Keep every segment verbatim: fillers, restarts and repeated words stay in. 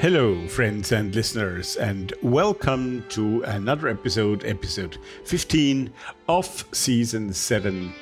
Hello, friends and listeners, and welcome to another episode, episode fifteen of season seven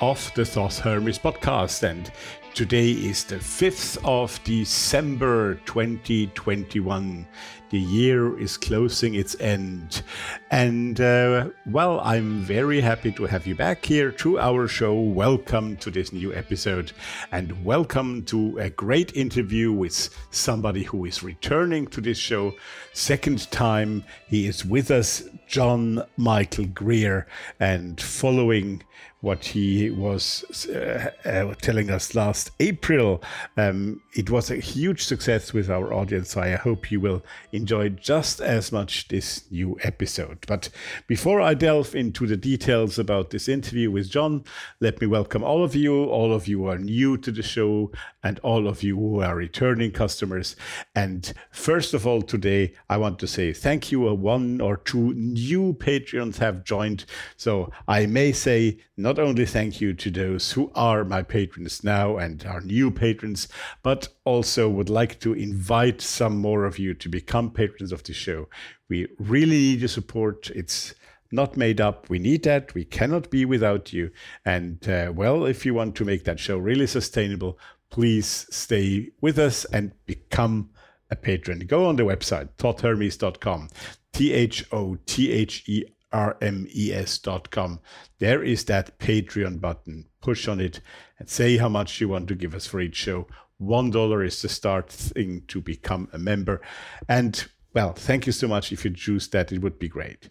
of the Thoth Hermes Podcast. And today is the fifth of December twenty twenty-one. The year is closing its end. And, uh, well, I'm very happy to have you back here to our show. Welcome to this new episode. And welcome to a great interview with somebody who is returning to this show. Second time, he is with us, John Michael Greer. And following what he was uh, uh, telling us last April, um, it was a huge success with our audience. So I hope you will enjoy just as much this new episode. But before I delve into the details about this interview with John, let me welcome all of you. All of you who are new to the show and all of you who are returning customers. And first of all, today, I want to say thank you. One or two new Patreons have joined. So I may say not only thank you to those who are my patrons now and are new patrons, but also would like to invite some more of you to become patrons of the show. We really need your support. It's not made up. We need that. We cannot be without you. And uh, well, if you want to make that show really sustainable, please stay with us and become a patron. Go on the website, thoth hermes dot com, T H O T H E R M E S dot com. There is that Patreon button. Push on it and say how much you want to give us for each show. One dollar is the start thing to become a member. And well, thank you so much. If you choose that, it would be great.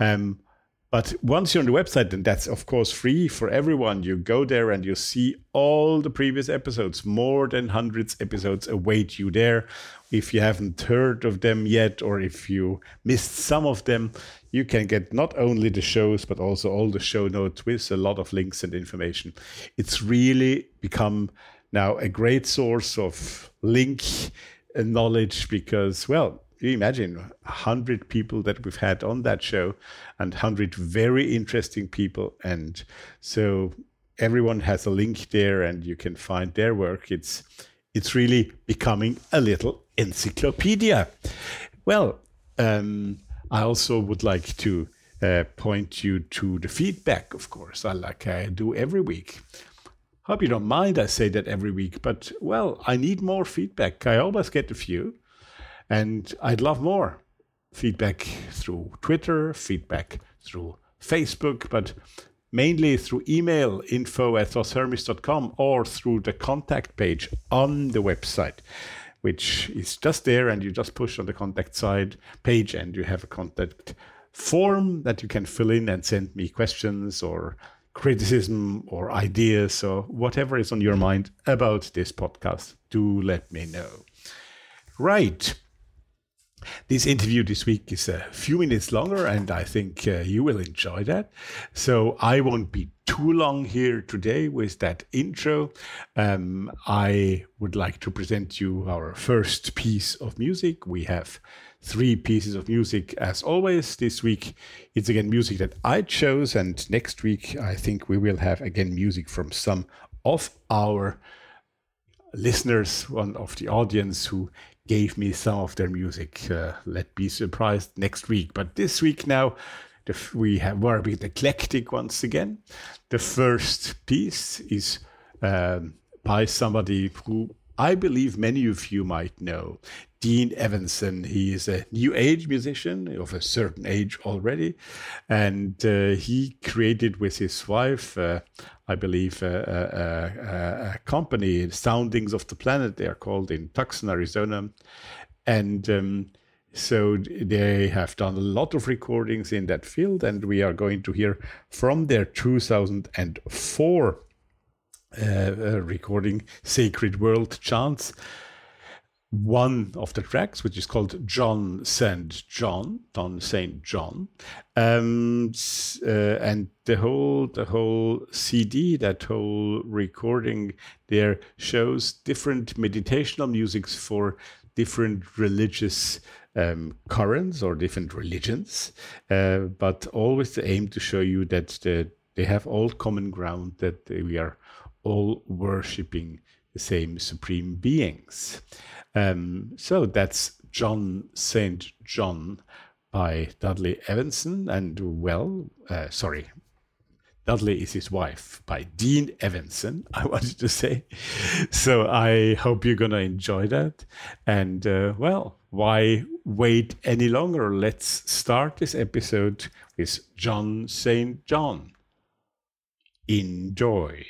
Um, but once you're on the website, then that's of course free for everyone. You go there and you see all the previous episodes. More than hundreds of episodes await you there. If you haven't heard of them yet, or if you missed some of them, you can get not only the shows, but also all the show notes with a lot of links and information. It's really become now a great source of link knowledge because, well, you imagine one hundred people that we've had on that show and one hundred very interesting people. And so everyone has a link there and you can find their work. It's it's really becoming a little encyclopedia. Well, um, I also would like to uh, point you to the feedback, of course, like I do every week. Hope you don't mind I say that every week, but, well, I need more feedback. I always get a few, and I'd love more feedback through Twitter, feedback through Facebook, but mainly through email, info at thoth hermes dot com, or through the contact page on the website, which is just there, and you just push on the contact side page, and you have a contact form that you can fill in and send me questions or criticism or ideas or whatever is on your mind about this podcast. Do let me know. Right. This interview this week is a few minutes longer, and I think uh, you will enjoy that. So I won't be too long here today with that intro. Um, I would like to present you our first piece of music. We have three pieces of music as always. This week, it's again music that I chose, and next week, I think we will have again music from some of our listeners, one of the audience who gave me some of their music. Uh, let be surprised next week. But this week now, the, we have, were a bit eclectic once again. The first piece is um, by somebody who I believe many of you might know, Dean Evenson. He is a New Age musician of a certain age already. And uh, he created with his wife, uh, I believe, a, a, a, a company, Soundings of the Planet, they are called, in Tucson, Arizona. And um, so they have done a lot of recordings in that field. And we are going to hear from their two thousand four uh, uh, recording Sacred World chants. One of the tracks, which is called John Saint John, John Saint John, um, uh, and the whole the whole C D, that whole recording there shows different meditational musics for different religious um, currents or different religions, uh, but always the aim to show you that the, they have all common ground, that we are all worshiping the same supreme beings. Um, so that's John Saint John by Dudley Evenson, and well, uh, sorry, Dudley is his wife, by Dean Evenson, I wanted to say. So I hope you're going to enjoy that. And uh, well, why wait any longer? Let's start this episode with John Saint John. Enjoy.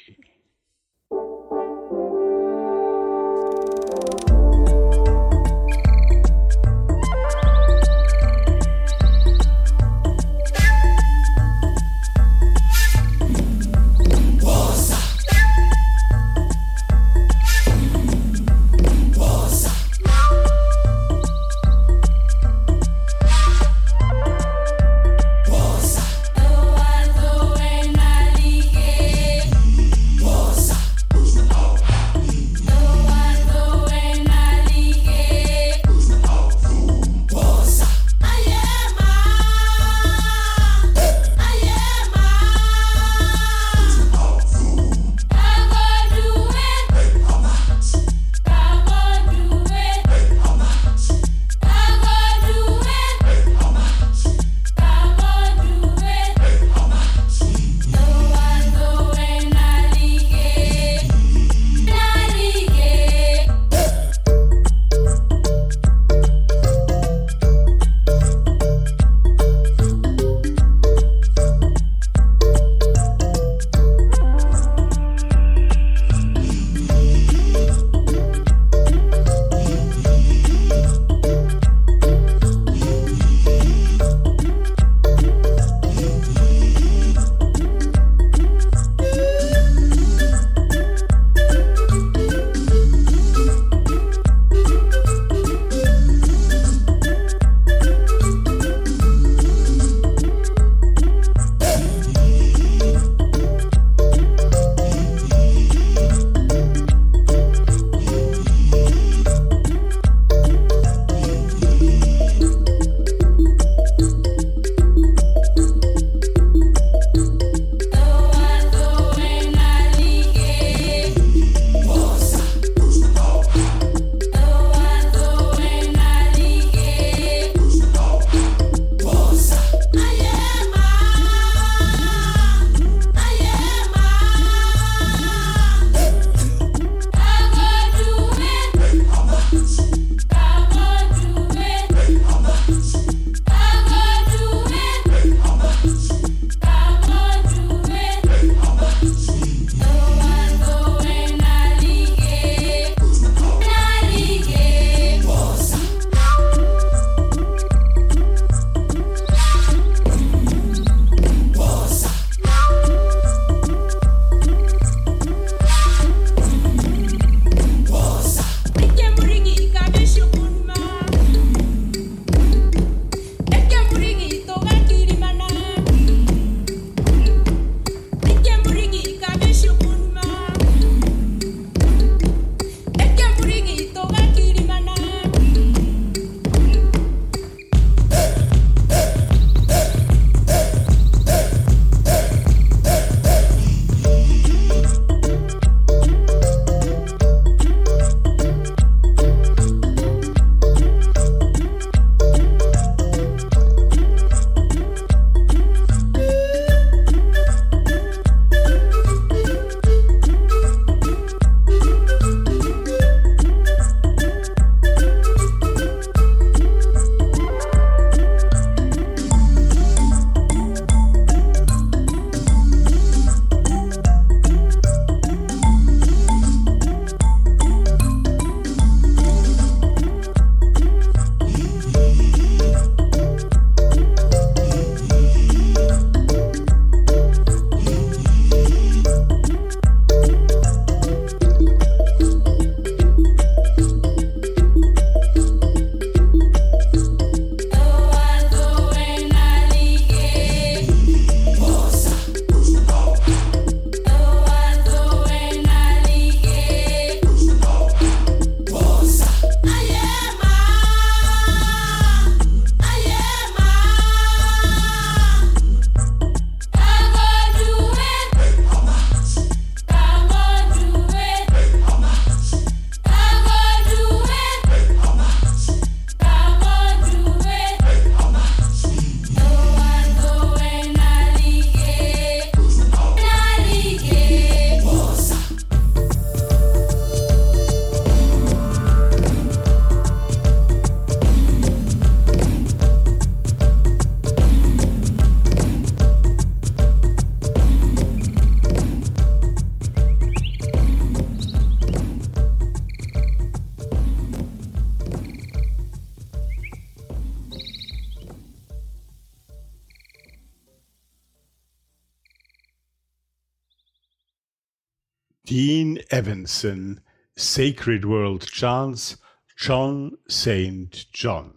Dean Evenson, Sacred World Chants, John Saint John.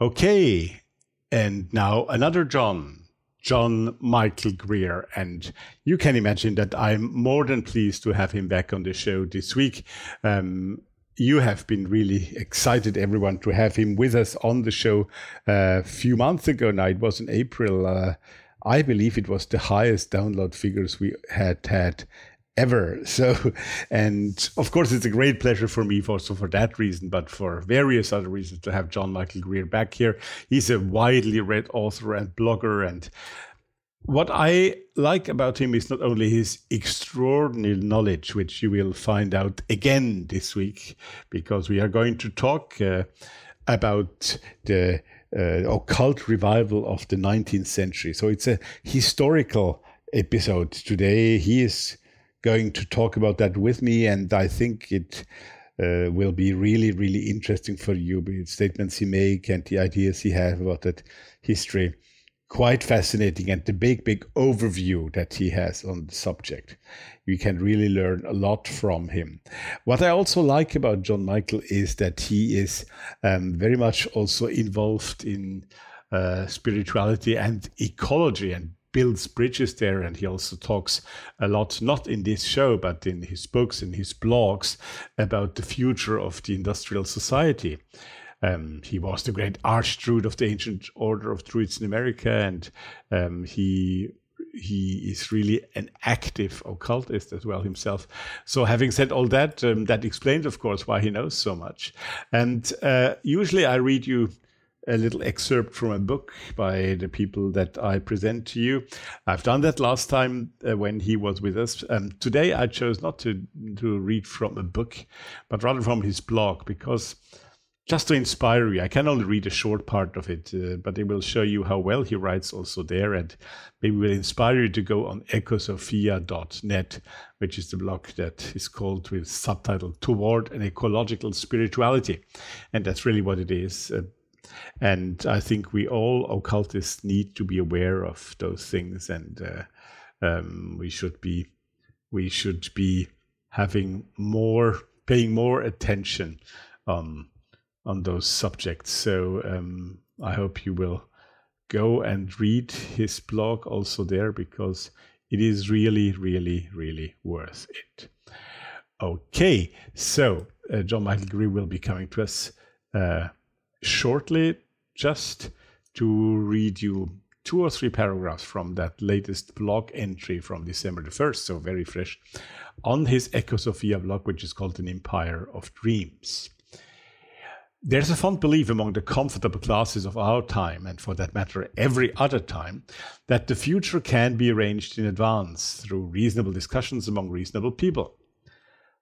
Okay, and now another John, John Michael Greer, and you can imagine that I'm more than pleased to have him back on the show this week. Um, you have been really excited, everyone, to have him with us on the show a few months ago now. It was in April. Uh, I believe it was the highest download figures we had had ever. So, and of course, it's a great pleasure for me also for that reason, but for various other reasons, to have John Michael Greer back here. He's a widely read author and blogger. And what I like about him is not only his extraordinary knowledge, which you will find out again this week, because we are going to talk uh, about the uh, occult revival of the nineteenth century. So it's a historical episode today. He is going to talk about that with me, and I think it uh, will be really, really interesting for you. The statements he make and the ideas he has about that history, quite fascinating, and the big, big overview that he has on the subject. You can really learn a lot from him. What I also like about John Michael is that he is um, very much also involved in uh, spirituality and ecology, and builds bridges there, and he also talks a lot, not in this show, but in his books, in his blogs, about the future of the industrial society. Um, he was the great archdruid of the ancient order of druids in America, and um, he he is really an active occultist as well himself. So having said all that, um, that explains, of course, why he knows so much. And uh, usually I read you a little excerpt from a book by the people that I present to you. I've done that last time uh, when he was with us. Um, today I chose not to, to read from a book, but rather from his blog, because just to inspire you, I can only read a short part of it, uh, but it will show you how well he writes also there, and maybe will inspire you to go on ecosophia dot net, which is the blog that is called with subtitle Toward an Ecological Spirituality. And that's really what it is. Uh, And I think we all occultists need to be aware of those things, and uh, um, we should be we should be having more, paying more attention on on those subjects. So um, I hope you will go and read his blog also there, because it is really, really, really worth it. Okay, so uh, John Michael Greer will be coming to us Uh, shortly, just to read you two or three paragraphs from that latest blog entry from December the first, so very fresh, on his Ecosophia blog, which is called An Empire of Dreams. There's a fond belief among the comfortable classes of our time, and for that matter every other time, that the future can be arranged in advance through reasonable discussions among reasonable people.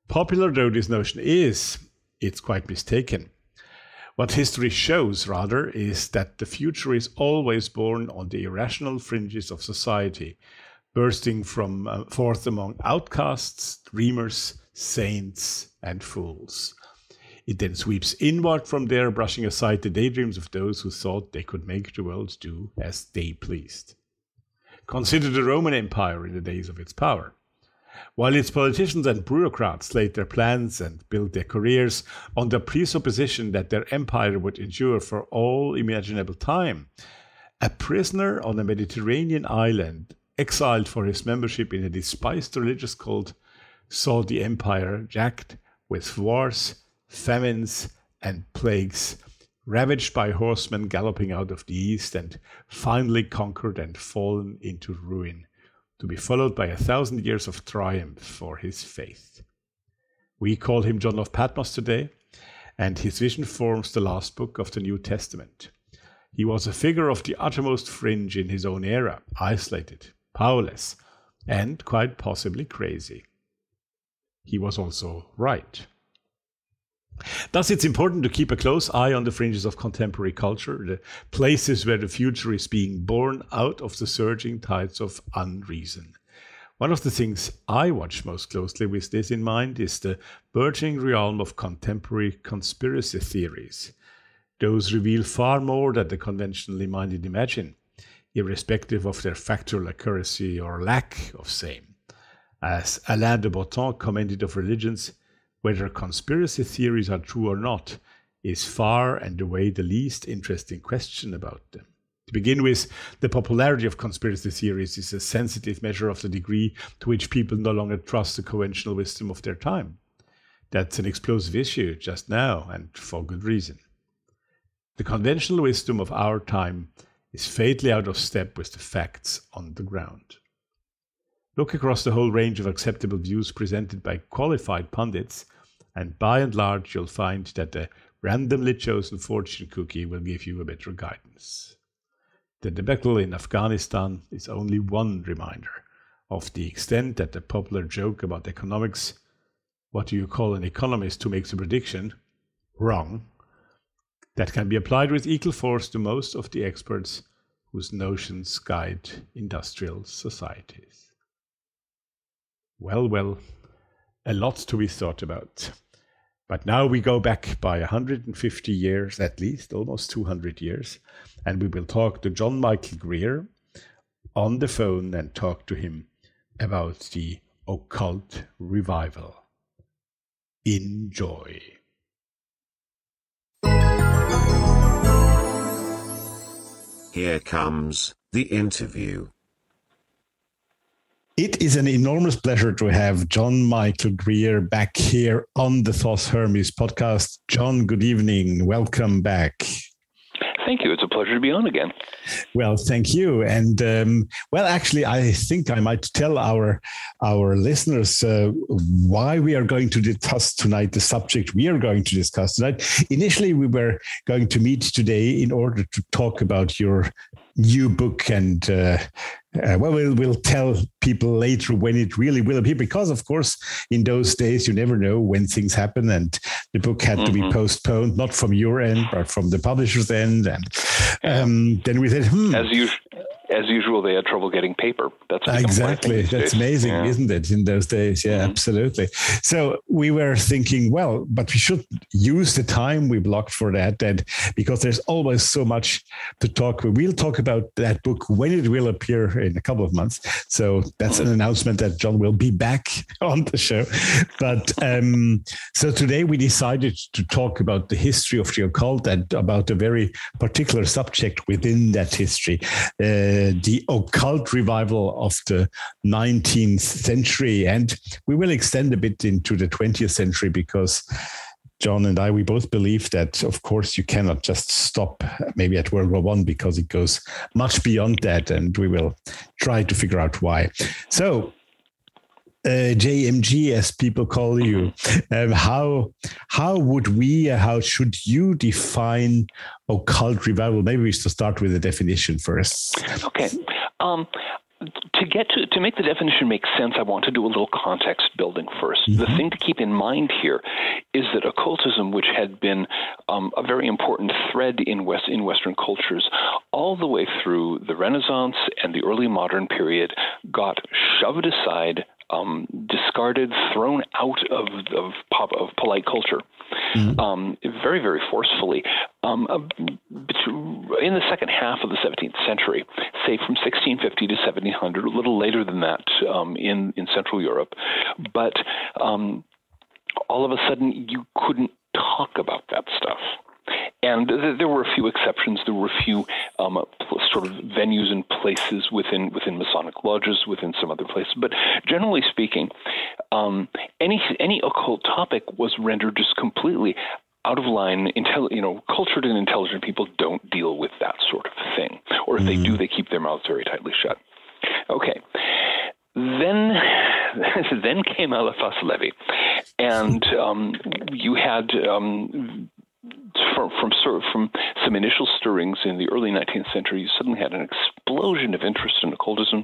Popular though this notion is, it's quite mistaken. What history shows, rather, is that the future is always born on the irrational fringes of society, bursting from uh, forth among outcasts, dreamers, saints, and fools. It then sweeps inward from there, brushing aside the daydreams of those who thought they could make the world do as they pleased. Consider the Roman Empire in the days of its power. While its politicians and bureaucrats laid their plans and built their careers on the presupposition that their empire would endure for all imaginable time, a prisoner on a Mediterranean island, exiled for his membership in a despised religious cult, saw the empire jacked with wars, famines, and plagues, ravaged by horsemen galloping out of the east, and finally conquered and fallen into ruin, to be followed by a thousand years of triumph for his faith. We call him John of Patmos today, and his vision forms the last book of the New Testament. He was a figure of the uttermost fringe in his own era, isolated, powerless, and quite possibly crazy. He was also right. Thus, it's important to keep a close eye on the fringes of contemporary culture, the places where the future is being born out of the surging tides of unreason. One of the things I watch most closely with this in mind is the burgeoning realm of contemporary conspiracy theories. Those reveal far more than the conventionally minded imagine, irrespective of their factual accuracy or lack of same. as Alain de Botton commented of religions, whether conspiracy theories are true or not is far and away the least interesting question about them. To begin with, the popularity of conspiracy theories is a sensitive measure of the degree to which people no longer trust the conventional wisdom of their time. That's an explosive issue just now, and for good reason. The conventional wisdom of our time is fatally out of step with the facts on the ground. Look across the whole range of acceptable views presented by qualified pundits, and by and large you'll find that a randomly chosen fortune cookie will give you a better guidance. The debacle in Afghanistan is only one reminder of the extent that the popular joke about economics, what do you call an economist who makes a prediction, wrong, that can be applied with equal force to most of the experts whose notions guide industrial societies. Well, well, a lot to be thought about. But now we go back by one hundred fifty years, at least, almost two hundred years, and we will talk to John Michael Greer on the phone and talk to him about the occult revival. Enjoy. Here comes the interview. It is an enormous pleasure to have John Michael Greer back here on the Thoth Hermes podcast. John, good evening. Welcome back. Thank you. It's a pleasure to be on again. Well, thank you. And um, well, actually, I think I might tell our our listeners uh, why we are going to discuss tonight, the subject we are going to discuss tonight. Initially, we were going to meet today in order to talk about your new book and uh, uh, well, well, we'll tell people later when it really will appear, because of course in those days you never know when things happen, and the book had mm-hmm. to be postponed, not from your end but from the publisher's end, and um, then we said hmm. as usual as usual they had trouble getting paper. That's exactly that's amazing, yeah. Isn't it, in those days? Yeah, mm-hmm. Absolutely. So we were thinking, well, but we should use the time we blocked for that, and because there's always so much to talk, we'll talk about that book when it will appear in a couple of months. So that's an announcement that John will be back on the show. But um, so today we decided to talk about the history of the occult and about a very particular subject within that history, uh, the occult revival of the nineteenth century. And we will extend a bit into the twentieth century, because John and I, we both believe that, of course, you cannot just stop maybe at World War One, because it goes much beyond that, and we will try to figure out why. So, uh, J M G, as people call you, um, how how would we, uh, how should you define occult revival? Maybe we should start with a definition first. Okay. Um To get to, to make the definition make sense, I want to do a little context building first. Mm-hmm. The thing to keep in mind here is that occultism, which had been um, a very important thread in West in Western cultures all the way through the Renaissance and the early modern period, got shoved aside, um, discarded, thrown out of of, pop, of polite culture. Mm-hmm. Um, very, very forcefully, um, in the second half of the seventeenth century, say from sixteen fifty to seventeen hundred, a little later than that um, in, in Central Europe. But um, all of a sudden, you couldn't talk about that stuff. And th- there were a few exceptions. There were a few um, sort of venues and places within within Masonic lodges, within some other places. But generally speaking, um, any any occult topic was rendered just completely out of line. Intelli- you know, cultured and intelligent people don't deal with that sort of thing, or if mm-hmm. they do, they keep their mouths very tightly shut. Okay. Then, then came Éliphas Lévi, and um, you had. Um, From from, sort of from some initial stirrings in the early nineteenth century, you suddenly had an explosion of interest in occultism,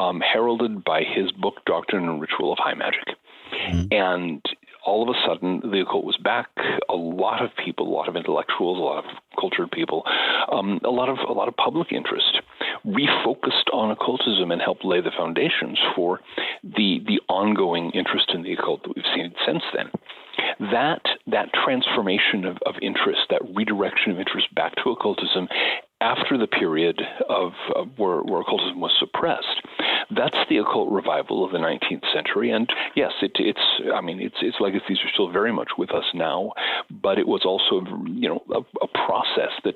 um, heralded by his book, Doctrine and Ritual of High Magic. Mm-hmm. And all of a sudden, the occult was back. A lot of people, a lot of intellectuals, a lot of cultured people, um, a lot of a lot of public interest refocused on occultism and helped lay the foundations for the the ongoing interest in the occult that we've seen since then. That that transformation of, of interest, that redirection of interest back to occultism after the period of, of where, where occultism was suppressed, That's the occult revival of the nineteenth century. And yes, it, it's, I mean, it's, its legacies are still very much with us now, but it was also, you know, a, a process that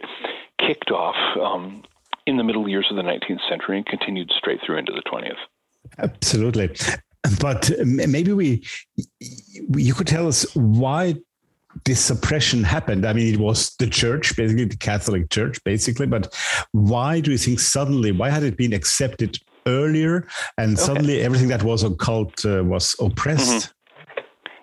kicked off um, in the middle years of the nineteenth century and continued straight through into the twentieth. Absolutely. But maybe we, you could tell us why this suppression happened. I mean, it was the church, basically the Catholic Church, basically. But why do you think suddenly, why had it been accepted earlier and okay. suddenly everything that was occult uh, was oppressed? Mm-hmm.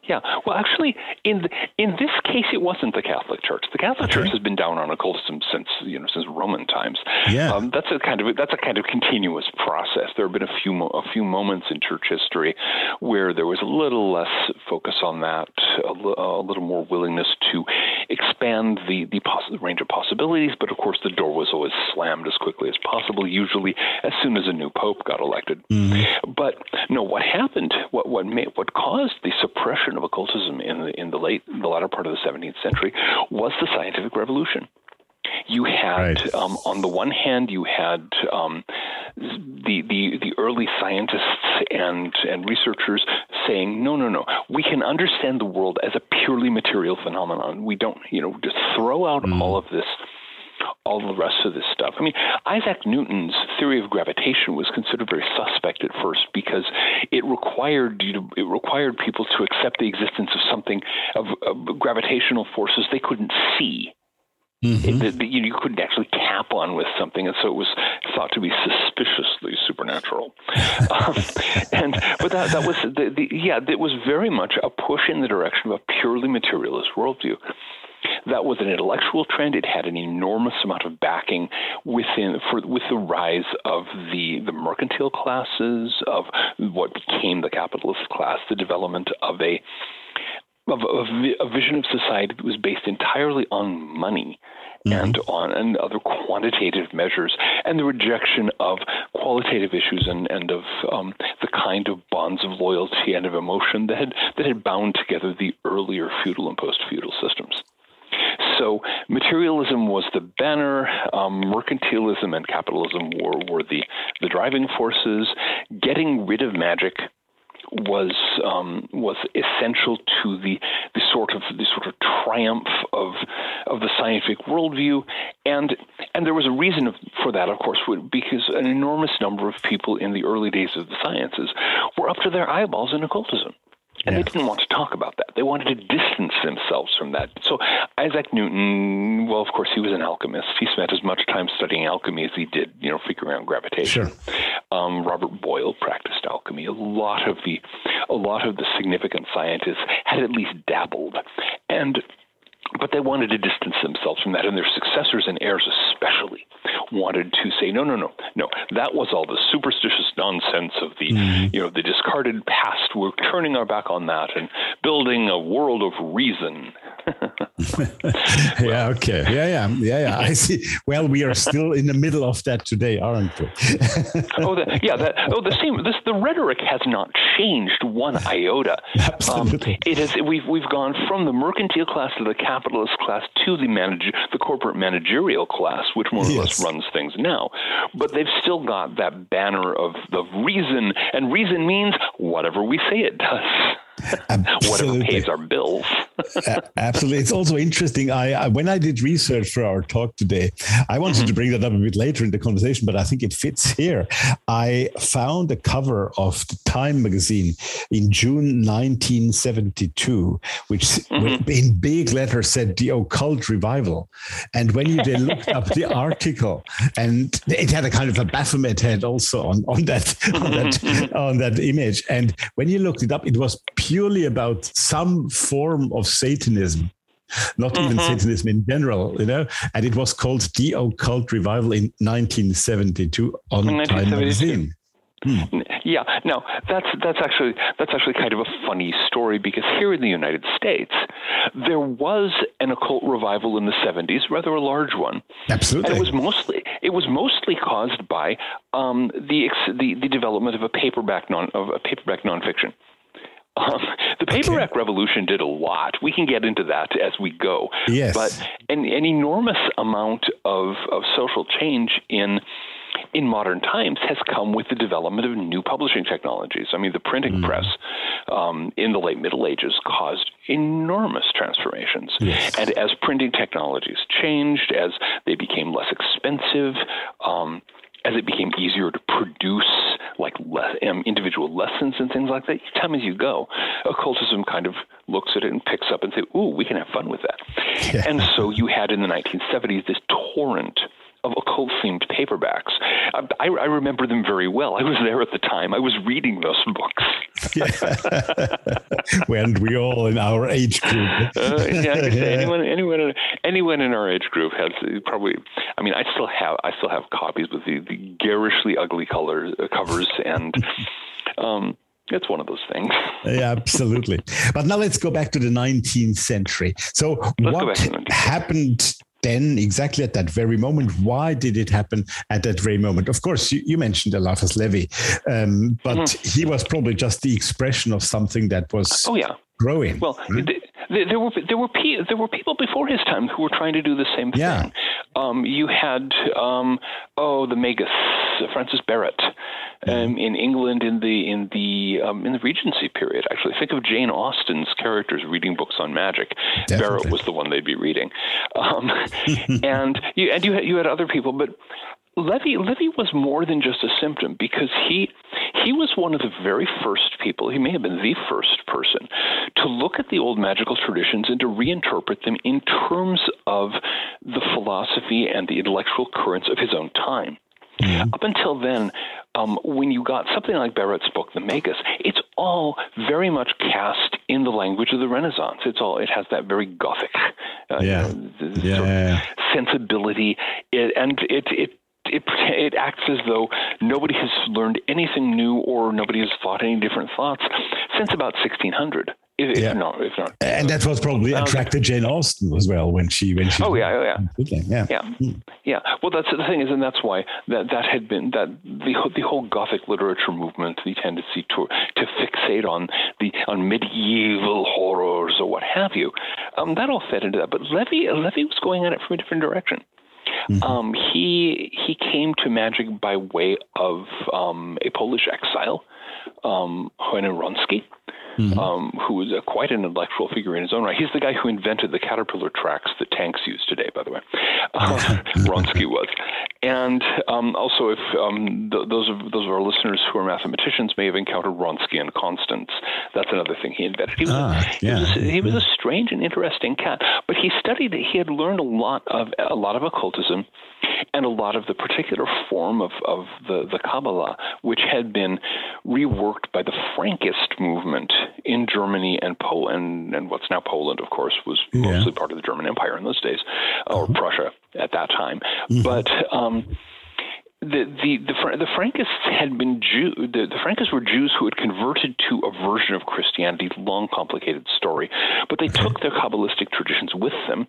Yeah, well, actually, in the, in this case, it wasn't the Catholic Church. The Catholic okay. Church has been down on occultism since you know since Roman times. Yeah, um, that's a kind of that's a kind of continuous process. There have been a few mo- a few moments in church history where there was a little less focus on that, a, l- a little more willingness to expand the the poss- range of possibilities. But of course, the door was always slammed as quickly as possible, usually as soon as a new pope got elected. Mm-hmm. But no, what happened? What what made, what caused the suppression of occultism in the in the late the latter part of the seventeenth century was the scientific revolution. You had right. um, on the one hand, you had um, the the the early scientists and and researchers saying, no, no, no, we can understand the world as a purely material phenomenon. We don't, you know, just throw out mm. all of this. all the rest of this stuff. I mean, Isaac Newton's theory of gravitation was considered very suspect at first because it required you to, it required people to accept the existence of something, of, of gravitational forces they couldn't see. Mm-hmm. It, the, you, you couldn't actually tap on with something, and so it was thought to be suspiciously supernatural. um, and but that, that was the, the yeah, it was very much a push in the direction of a purely materialist worldview. That was an intellectual trend. It had an enormous amount of backing within for with the rise of the, the mercantile classes, of what became the capitalist class, the development of a of a, a vision of society that was based entirely on money mm-hmm. and on and other quantitative measures, and the rejection of qualitative issues and and of um, the kind of bonds of loyalty and of emotion that had that had bound together the earlier feudal and post-feudal systems. So materialism was the banner, um, mercantilism and capitalism were, were the, the driving forces. Getting rid of magic was um, was essential to the, the sort of the sort of triumph of of the scientific worldview, and and there was a reason for that, of course, because an enormous number of people in the early days of the sciences were up to their eyeballs in occultism. And yeah. they didn't want to talk about that. They wanted to distance themselves from that. So Isaac Newton, well, of course, he was an alchemist. He spent as much time studying alchemy as he did, you know, figuring out gravitation. Sure. Um, Robert Boyle practiced alchemy. A lot of the, a lot of the significant scientists had at least dabbled, and but they wanted to distance themselves from that, and their successors and heirs especially wanted to say, no, no, no, no. That was all the superstitious nonsense of the, mm-hmm. you know, the discarded past. We're turning our back on that and building a world of reason. yeah, okay. Yeah, yeah, yeah, yeah. I see. Well, we are still in the middle of that today, aren't we? oh, the, yeah. That, oh, the same. This, the rhetoric has not changed one iota. Absolutely. Um, it is. We've we've gone from the mercantile class to the capitalist class to the manager, the corporate managerial class, which more or yes. less runs things now. But they've still got that banner of the reason, and reason means whatever we say it does. Absolutely. Whatever pays our bills. Absolutely. It's also interesting. I, I when I did research for our talk today, I wanted mm-hmm. to bring that up a bit later in the conversation, but I think it fits here. I found a cover of the Time magazine in June nineteen seventy-two, which mm-hmm. in big letters said the occult revival. And when you then looked up the article, and it had a kind of a Baphomet head also on, on that on that on that image. And when you looked it up, it was purely about some form of Satanism, not mm-hmm. even Satanism in general, you know, and it was called The Occult Revival in nineteen seventy-two on Time magazine. Hmm. Yeah, no, that's that's actually that's actually kind of a funny story, because here in the United States, there was an occult revival in the seventies, rather a large one. Absolutely, and it was mostly it was mostly caused by um, the, the the development of a paperback non of a paperback nonfiction. Um, the paperback okay. revolution did a lot. We can get into that as we go. Yes. But an, an enormous amount of, of social change in in modern times has come with the development of new publishing technologies. I mean, the printing mm. press um, in the late Middle Ages caused enormous transformations. Yes. And as printing technologies changed, as they became less expensive, um, as it became easier to produce like le- um, individual lessons and things like that, each time as you go, occultism kind of looks at it and picks up and say, ooh, we can have fun with that. Yeah. And so you had in the nineteen seventies this torrent of occult-themed paperbacks. I, I remember them very well. I was there at the time. I was reading those books. When we all in our age group. uh, yeah, I could say anyone, anyone, anyone in our age group has probably. I mean, I still have, I still have copies with the, the garishly ugly color uh, covers, and um, it's one of those things. Yeah, absolutely. But now let's go back to the nineteenth century. So let's what happened? Then exactly at that very moment, why did it happen at that very moment? Of course, you, you mentioned Éliphas Lévi, um, but mm. he was probably just the expression of something that was oh, yeah. growing. Well, mm. th- th- there were there were pe- there were people before his time who were trying to do the same thing. Yeah. Um, you had um, oh the Magus, Francis Barrett, um, in England in the in the um, in the Regency period. Actually, think of Jane Austen's characters reading books on magic. Definitely. Barrett was the one they'd be reading. Um, and you and you had, you had other people, but Lévi Lévi was more than just a symptom, because he he was one of the very first people. He may have been the first person to look at the old magical traditions and to reinterpret them in terms of the philosophy and the intellectual currents of his own time. Mm-hmm. Up until then, um, when you got something like Barrett's book, The Magus, it's all very much cast in the language of the Renaissance. It's all it has that very Gothic uh, yeah. you know, yeah, sort yeah, of yeah. sensibility, it, and it it it it acts as though nobody has learned anything new or nobody has thought any different thoughts since about sixteen hundred. If, yeah. if not, if not, and that was probably attracted Jane Austen as well when she when she. Oh yeah, oh, yeah, yeah, yeah, mm. yeah. Well, that's the thing is, and that's why that, that had been that the the whole Gothic literature movement, the tendency to to fixate on the on medieval horrors or what have you, um, that all fed into that. But Lévi Lévi was going at it from a different direction. Mm-hmm. Um, he he came to magic by way of um, a Polish exile, um, Hoene Wroński, mm-hmm. um, who was a, quite an intellectual figure in his own right. He's the guy who invented the caterpillar tracks that tanks use today, by the way. Um, Wroński was. And um, also, if um, th- those of those of our listeners who are mathematicians may have encountered Wroński and constants. That's another thing he invented. He was, ah, yeah. he was, a, he was a strange and interesting cat, but he studied. He had learned a lot of a lot of occultism, and a lot of the particular form of, of the the Kabbalah, which had been reworked by the Frankist movement in Germany and Poland, and what's now Poland, of course, was yeah. mostly part of the German Empire in those days, or mm-hmm. Prussia at that time, mm-hmm. but. Um, The the the, the Frankists had been Jew. The, the Frankists were Jews who had converted to a version of Christianity. Long, complicated story, but they okay. took their Kabbalistic traditions with them,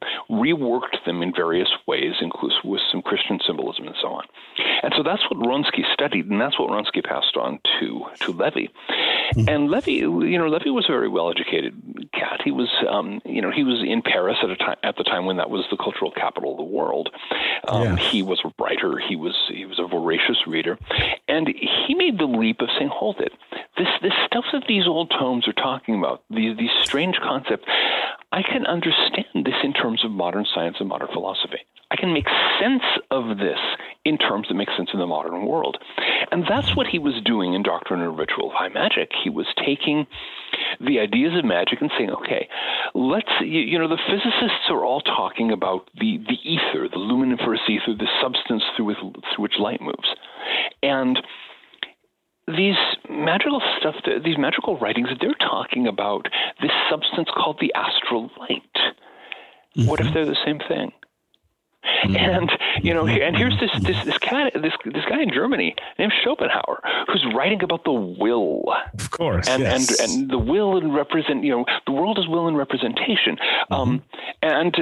reworked them in various ways, inclusive with some Christian symbolism and so on. And so that's what Wroński studied, and that's what Wroński passed on to to Lévi. Mm-hmm. And Lévi, you know, Lévi was a very well educated cat. He was, um, you know, he was in Paris at a time at the time when that was the cultural capital of the world. Um, yeah. He was a writer. He was he was a voracious reader, and he made the leap of saying, hold it, this this stuff that these old tomes are talking about, these these strange concepts, I can understand this in terms of modern science and modern philosophy. I can make sense of this in terms that make sense in the modern world. And that's what he was doing in Doctrine and Ritual of High Magic. He was taking the ideas of magic and saying, okay, let's, you, you know, the physicists are all talking about the, the ether, the luminiferous ether, the substance through, with, through which light moves. And these magical stuff, these magical writings, they're talking about this substance called the astral light. Mm-hmm. What if they're the same thing? Mm-hmm. And you know, and here's this this this guy this this guy in Germany named Schopenhauer who's writing about the will, of course, and yes. and, and the will and represent you know the world is will and representation. Mm-hmm. Um, and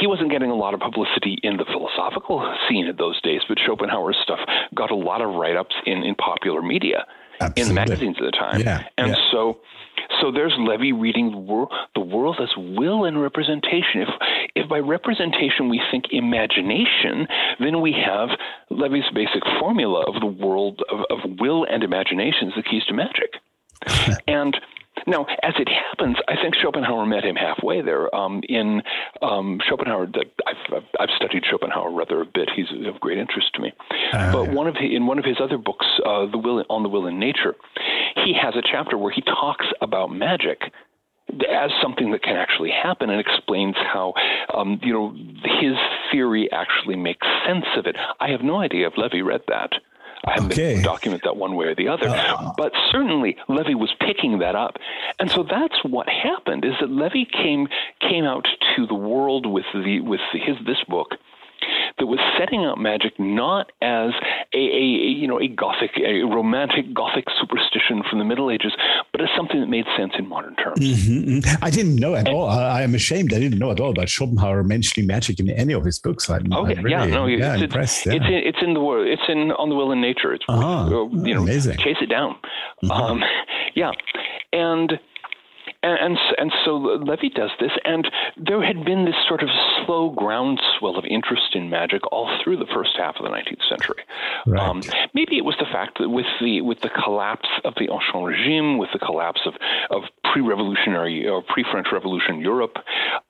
he wasn't getting a lot of publicity in the philosophical scene at those days, but Schopenhauer's stuff got a lot of write ups in in popular media, Absolutely. In magazines at the time, yeah. and yeah. so So there's Lévi reading the world, the world as will and representation. If if by representation we think imagination, then we have Lévi's basic formula of the world of, of will and imagination is the keys to magic. And now, as it happens, I think Schopenhauer met him halfway there. Um, in um, Schopenhauer, the, I've, I've studied Schopenhauer rather a bit. He's of great interest to me. Uh, but yeah. one of the, in one of his other books, uh, the Will on the Will in Nature, he has a chapter where he talks about magic as something that can actually happen and explains how um, you know his theory actually makes sense of it. I have no idea if Lévi read that. I haven't okay. been able to document that one way or the other, uh, but certainly Lévi was picking that up. And so that's what happened, is that Lévi came came out to the world with the with his this book that was setting out magic not as a, a you know a gothic a romantic gothic superstition from the Middle Ages, but as something that made sense in modern terms. Mm-hmm. I didn't know at and, all. I am ashamed I didn't know at all about Schopenhauer mentioning magic in any of his books. I'm, okay, I'm really, yeah, no, yeah, it's, impressed. Yeah. It's in it's in the world. It's in On the Will in Nature. It's uh-huh. you know Amazing. Chase it down. Mm-hmm. Um, yeah, and. And, and and so Lévi does this, and there had been this sort of slow groundswell of interest in magic all through the first half of the nineteenth century. Right. Um, maybe it was the fact that with the with the collapse of the Ancien Régime, with the collapse of, of pre-revolutionary or pre-French Revolution Europe,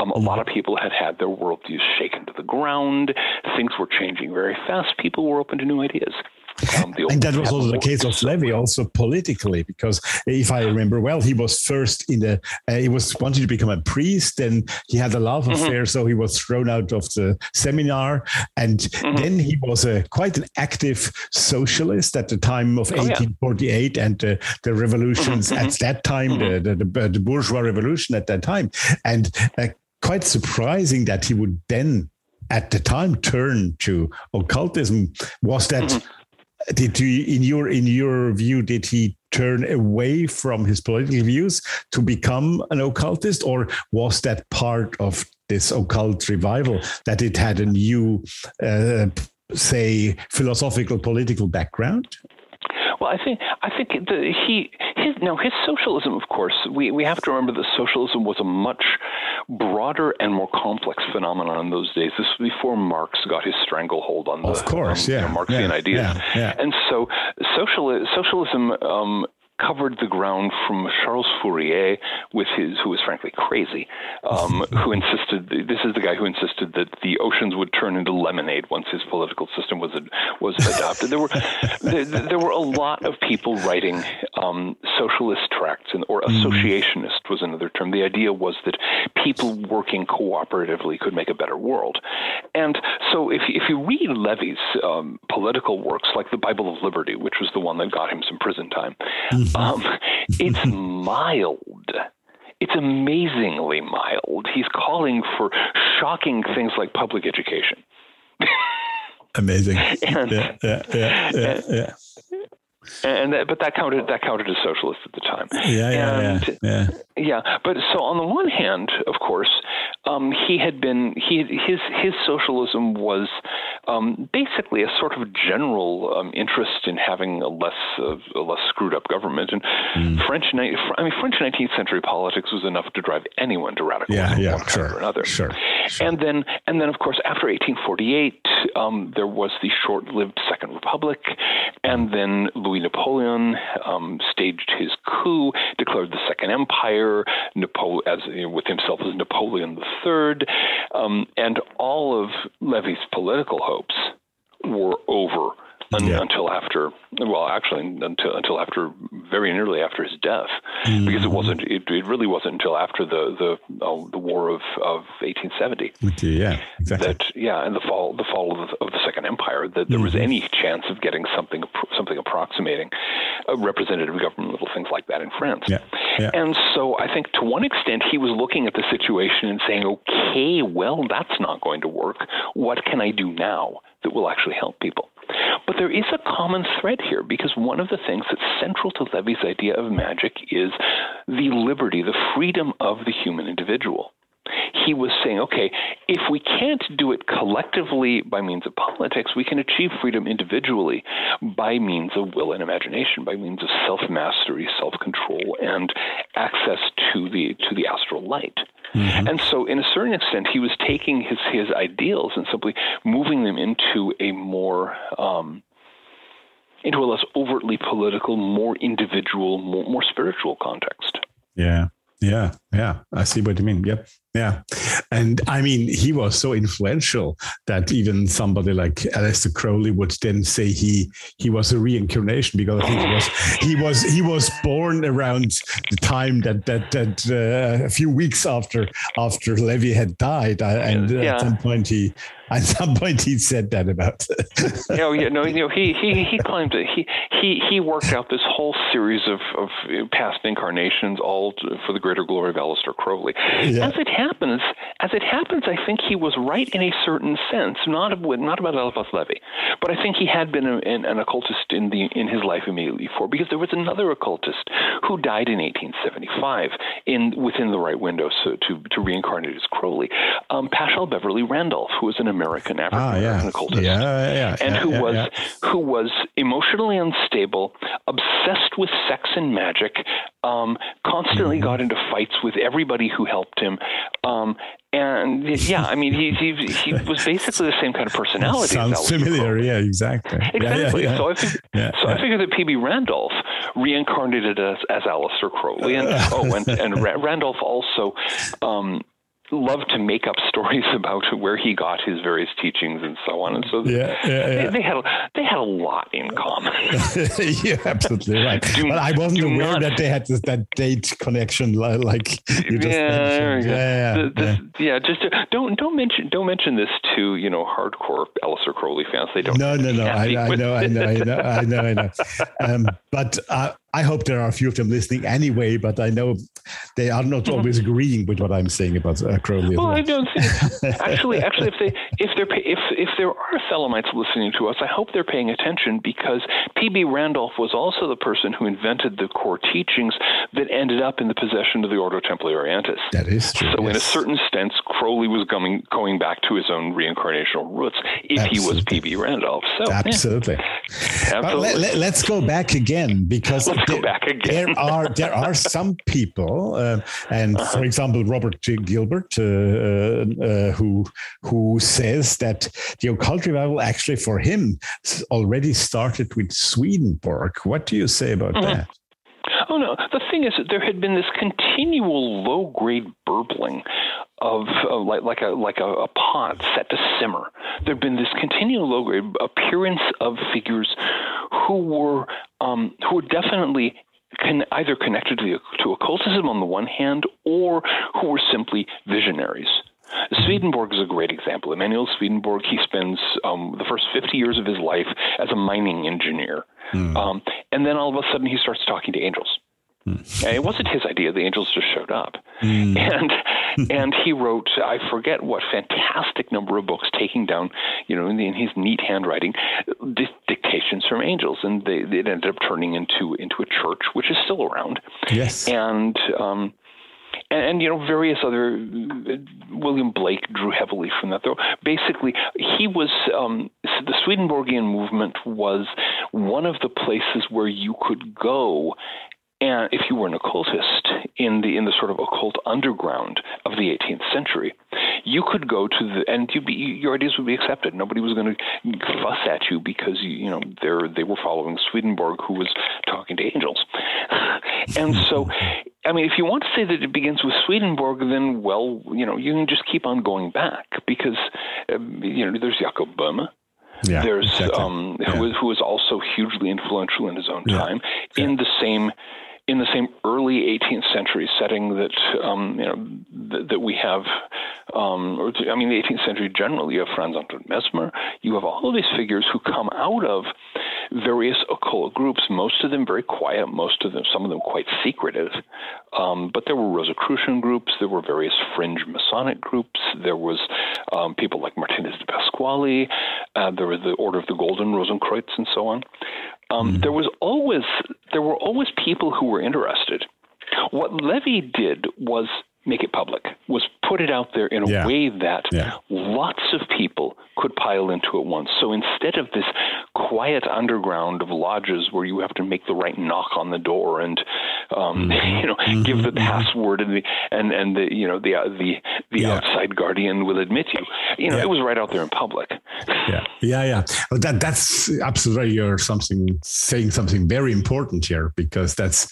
um, a lot of people had had their worldviews shaken to the ground. Things were changing very fast. People were open to new ideas. Um, and that was also the case of Lévi, also politically, because if I remember well, he was first in the, uh, he was wanting to become a priest, and he had a love mm-hmm. affair, so he was thrown out of the seminar, and mm-hmm. then he was a, quite an active socialist at the time of eighteen forty-eight, oh, yeah. and uh, the revolutions mm-hmm. at that time, mm-hmm. the, the, the bourgeois revolution at that time, and uh, quite surprising that he would then, at the time, turn to occultism. Was that... Mm-hmm. Did you, in your in your view, did he turn away from his political views to become an occultist, or was that part of this occult revival that it had a new, uh, say, philosophical, political background? Well, I think I think the, he his, now his socialism, of course, we, we have to remember that socialism was a much broader and more complex phenomenon in those days. This was before Marx got his stranglehold on the of course, um, yeah, you know, Marxian yeah, ideas, yeah, yeah. And so social, socialism um, covered the ground from Charles Fourier, with his who was frankly crazy, um, who insisted this is the guy who insisted that the oceans would turn into lemonade once his political system was was adopted. There were there, there were a lot of people writing um, socialist tracts, and or associationist was another term. The idea was that people working cooperatively could make a better world, and so if if you read Lévi's um, political works, like the Bible of Liberty, which was the one that got him some prison time. Um, it's mild. It's amazingly mild. He's calling for shocking things like public education. Amazing. and, yeah, yeah, yeah, yeah, yeah. And, and but that counted that counted as socialist at the time. Yeah, yeah, and, yeah, yeah. Yeah. But so on the one hand, of course, um, he had been he his his socialism was um, basically a sort of general um, interest in having a less uh, a less screwed up government. And mm. French I mean French nineteenth century politics was enough to drive anyone to radicalism, yeah, yeah, one sure, kind or another. Sure, sure. And then and then of course after eighteen forty-eight, um, there was the short-lived Second Republic, and then Louis Napoleon um, staged his coup, declared the Second Empire, Napo- as you know, with himself as Napoleon the Third, um, and all of Lévi's political hopes were over un- yeah. until after, well, actually until until after very nearly after his death, mm-hmm. because it wasn't, it, it really wasn't until after the the, uh, the War of, of eighteen seventy, yeah, exactly. that yeah, and the fall the fall of the, of the Second Empire that there mm-hmm. was any chance of getting something something approximating a representative government, little things like that in France, yeah. Yeah. And so I think to one extent he was looking at the situation and saying, okay, well, that's not going to work. What can I do now that will actually help people? But there is a common thread here, because one of the things that's central to Lévi's idea of magic is the liberty, the freedom of the human individual. he was saying, okay, if we can't do it collectively by means of politics, we can achieve freedom individually by means of will and imagination, by means of self-mastery, self-control, and access to the to the astral light. Mm-hmm. And so, in a certain extent, he was taking his, his ideals and simply moving them into a more um, into a less overtly political, more individual, more, more spiritual context. Yeah. Yeah, yeah, I see what you mean. Yep, yeah. And I mean, he was so influential that even somebody like Aleister Crowley would then say he he was a reincarnation, because I think he was he was he was born around the time that that that uh, a few weeks after after Lévi had died, I, and yeah. at some point he at some point he said that about. you know, you know, you know, he he he claimed that he he he worked out this whole series of of past incarnations, all for the greater glory of Aleister Crowley. Yeah. As it happens, as it happens, I think he was right in a certain sense, not not about Éliphas Lévi, but I think he had been a, an, an occultist in the in his life immediately before, because there was another occultist who died in eighteen seventy-five in within the right window, so to to reincarnate as Crowley, um, Paschal Beverly Randolph, who was an American African ah, American yeah. occultist, yeah, yeah, yeah, and yeah, who yeah, was yeah. who was emotionally unstable, obsessed with sex and magic, um, constantly mm-hmm. got into fights with everybody who helped him. Um, and yeah, I mean, he, he he was basically the same kind of personality. That sounds familiar. Yeah, exactly. Exactly. Yeah, yeah, yeah. So I fig- yeah, so yeah. I figure that P B Randolph reincarnated as as Aleister Crowley, and oh, and, and Ra- Randolph also. Um, Love to make up stories about where he got his various teachings and so on, and so yeah, yeah, they, yeah. they had a, they had a lot in common. You're absolutely right. Do, but I wasn't aware not, that they had this, that date connection, like you just yeah, mentioned. Yeah, yeah, the, this, yeah. yeah, just to, don't don't mention don't mention this to you know hardcore Aleister Crowley fans. They don't. No, no, no. I, I, know, I know, I know, I know, I know. Um, but. Uh, I hope there are a few of them listening anyway, but I know they are not always agreeing with what I'm saying about uh, Crowley. Well, well, I don't think actually. Actually, if they if they're if if there are Thelemites listening to us, I hope they're paying attention, because P B Randolph was also the person who invented the core teachings that ended up in the possession of the Ordo Templi Orientis. That is true. So, yes. In a certain sense, Crowley was coming going back to his own reincarnational roots if absolutely. He was P B Randolph. So, absolutely. Yeah. Absolutely. But let, let, let's go back again, because. Let's go back again. there are there are some people, uh, and uh-huh. for example, Robert G. Gilbert, uh, uh, who who says that the occult revival actually for him already started with Swedenborg. What do you say about mm-hmm. that? Oh no, the thing is that there had been this continual low-grade burbling of uh, like like a like a, a pot set to simmer. There'd been this continual low-grade appearance of figures who were um, who were definitely can either connected to, the, to occultism on the one hand, or who were simply visionaries. Swedenborg is a great example. Emmanuel Swedenborg, he spends um, the first fifty years of his life as a mining engineer. Mm. Um, and then all of a sudden he starts talking to angels. Mm. And it wasn't his idea. The angels just showed up. Mm. And and he wrote, I forget what fantastic number of books, taking down, you know, in, the, in his neat handwriting, di- dictations from angels. And they, it ended up turning into, into a church, which is still around. Yes. And... Um, And, and, you know, various other, William Blake drew heavily from that, though. Basically, he was, um, the Swedenborgian movement was one of the places where you could go, and if you were an occultist in the in the sort of occult underground of the eighteenth century, you could go to the, and you'd be, your ideas would be accepted. Nobody was going to fuss at you because, you, you know, they were following Swedenborg, who was talking to angels. And so, I mean, if you want to say that it begins with Swedenborg, then, well, you know, you can just keep on going back, because, um, you know, there's Jacob Böhme. Yeah, there's exactly. um, who, yeah. who was also hugely influential in his own time yeah. in yeah. the same... in the same early eighteenth century setting that um, you know th- that we have, um, or I mean, the eighteenth century generally, you have Franz Anton Mesmer, you have all of these figures who come out of various occult groups, most of them very quiet, most of them, some of them quite secretive, um, but there were Rosicrucian groups, there were various fringe Masonic groups, there was um, people like Martinez de Pasquale, uh, there was the Order of the Golden Rosenkreuz, and so on. Um, mm-hmm. There was always there were always people who were interested. What Lévi did was make it public, was put it out there in a yeah. way that yeah. lots of people could pile into at once. So instead of this quiet underground of lodges where you have to make the right knock on the door and, um, mm-hmm. you know, mm-hmm. give the password and the, and, and the, you know, the, uh, the, the yeah. outside guardian will admit you, you know, yeah. it was right out there in public. Yeah. Yeah. Yeah. That, that's absolutely, you're something saying something very important here, because that's,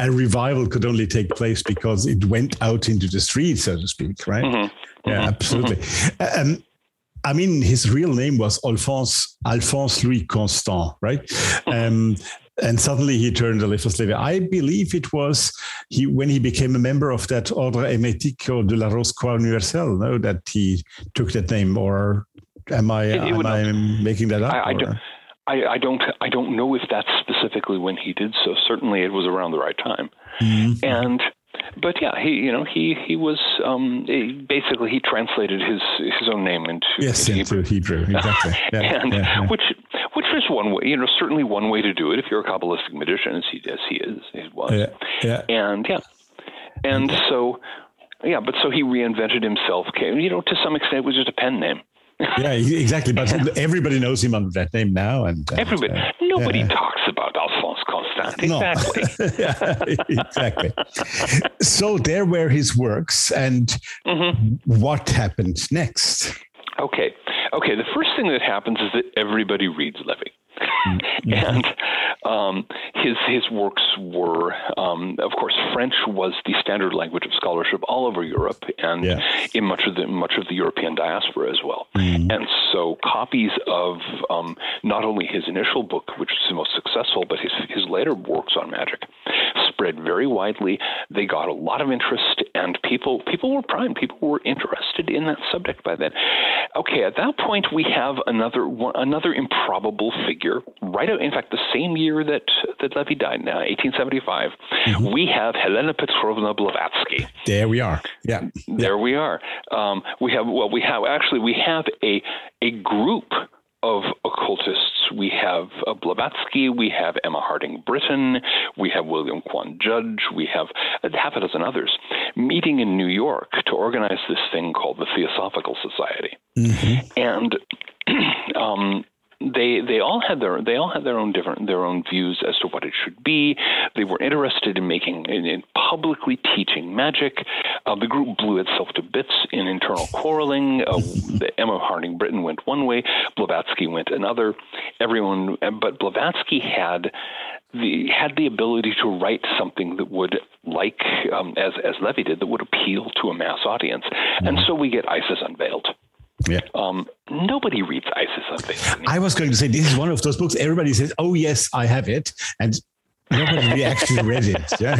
a revival could only take place because it went out into the street, so to speak, right? Mm-hmm. Yeah, mm-hmm. absolutely. Mm-hmm. Um, I mean, his real name was Alphonse, Alphonse Louis Constant, right? Um, and suddenly he turned Éliphas Lévi. I believe it was he when he became a member of that Ordre Hermetic de la Rose-Croix Universelle, no, that he took that name, or am I, it, it am I making that up? I, I don't. I, I don't. I don't know if that's specifically when he did so. Certainly, it was around the right time. Mm-hmm. And, but yeah, he. You know, he. He was um, he, basically he translated his his own name into, yes, into, into Hebrew. Hebrew. Exactly. Yeah, and yeah, yeah. which which is one way. You know, certainly one way to do it if you're a Kabbalistic magician, as he as he is, he was. Yeah. yeah. And yeah, and yeah. so yeah, but so he reinvented himself. You know, to some extent, it was just a pen name. Yeah, exactly. But yeah. everybody knows him under that name now, and, and everybody, uh, nobody yeah. talks about Alphonse Constant. Exactly. No. exactly. So there were his works, and mm-hmm. what happened next? Okay, okay. The first thing that happens is that everybody reads Lévi. Yeah. And um, his his works were, um, of course, French was the standard language of scholarship all over Europe, and yeah. in much of the much of the European diaspora as well. Mm-hmm. And so, copies of um, not only his initial book, which was the most successful, but his his later works on magic spread very widely. They got a lot of interest, and people people were primed. People were interested in that subject by then. Okay, at that point, we have another one, another improbable figure. Right, in fact, the same year that, that Lévi died, now eighteen seventy-five, mm-hmm. we have Helena Petrovna Blavatsky. There we are. Yeah, there yeah. we are. Um, we have well, we have actually we have a a group of occultists. We have uh, Blavatsky. We have Emma Harding Britton. We have William Quan Judge. We have half a dozen others meeting in New York to organize this thing called the Theosophical Society, mm-hmm. and. um, They they all had their they all had their own different their own views as to what it should be. They were interested in making in, in publicly teaching magic. Uh, the group blew itself to bits in internal quarreling. Uh, Emma Harding Britton went one way, Blavatsky went another. Everyone, but Blavatsky had the had the ability to write something that would like um, as as Lévi did that would appeal to a mass audience, and so we get Isis Unveiled. Yeah. Um, nobody reads Isis Unveiled. I was going to say, this is one of those books. Everybody says, oh, yes, I have it. And nobody actually read it. Right? yeah.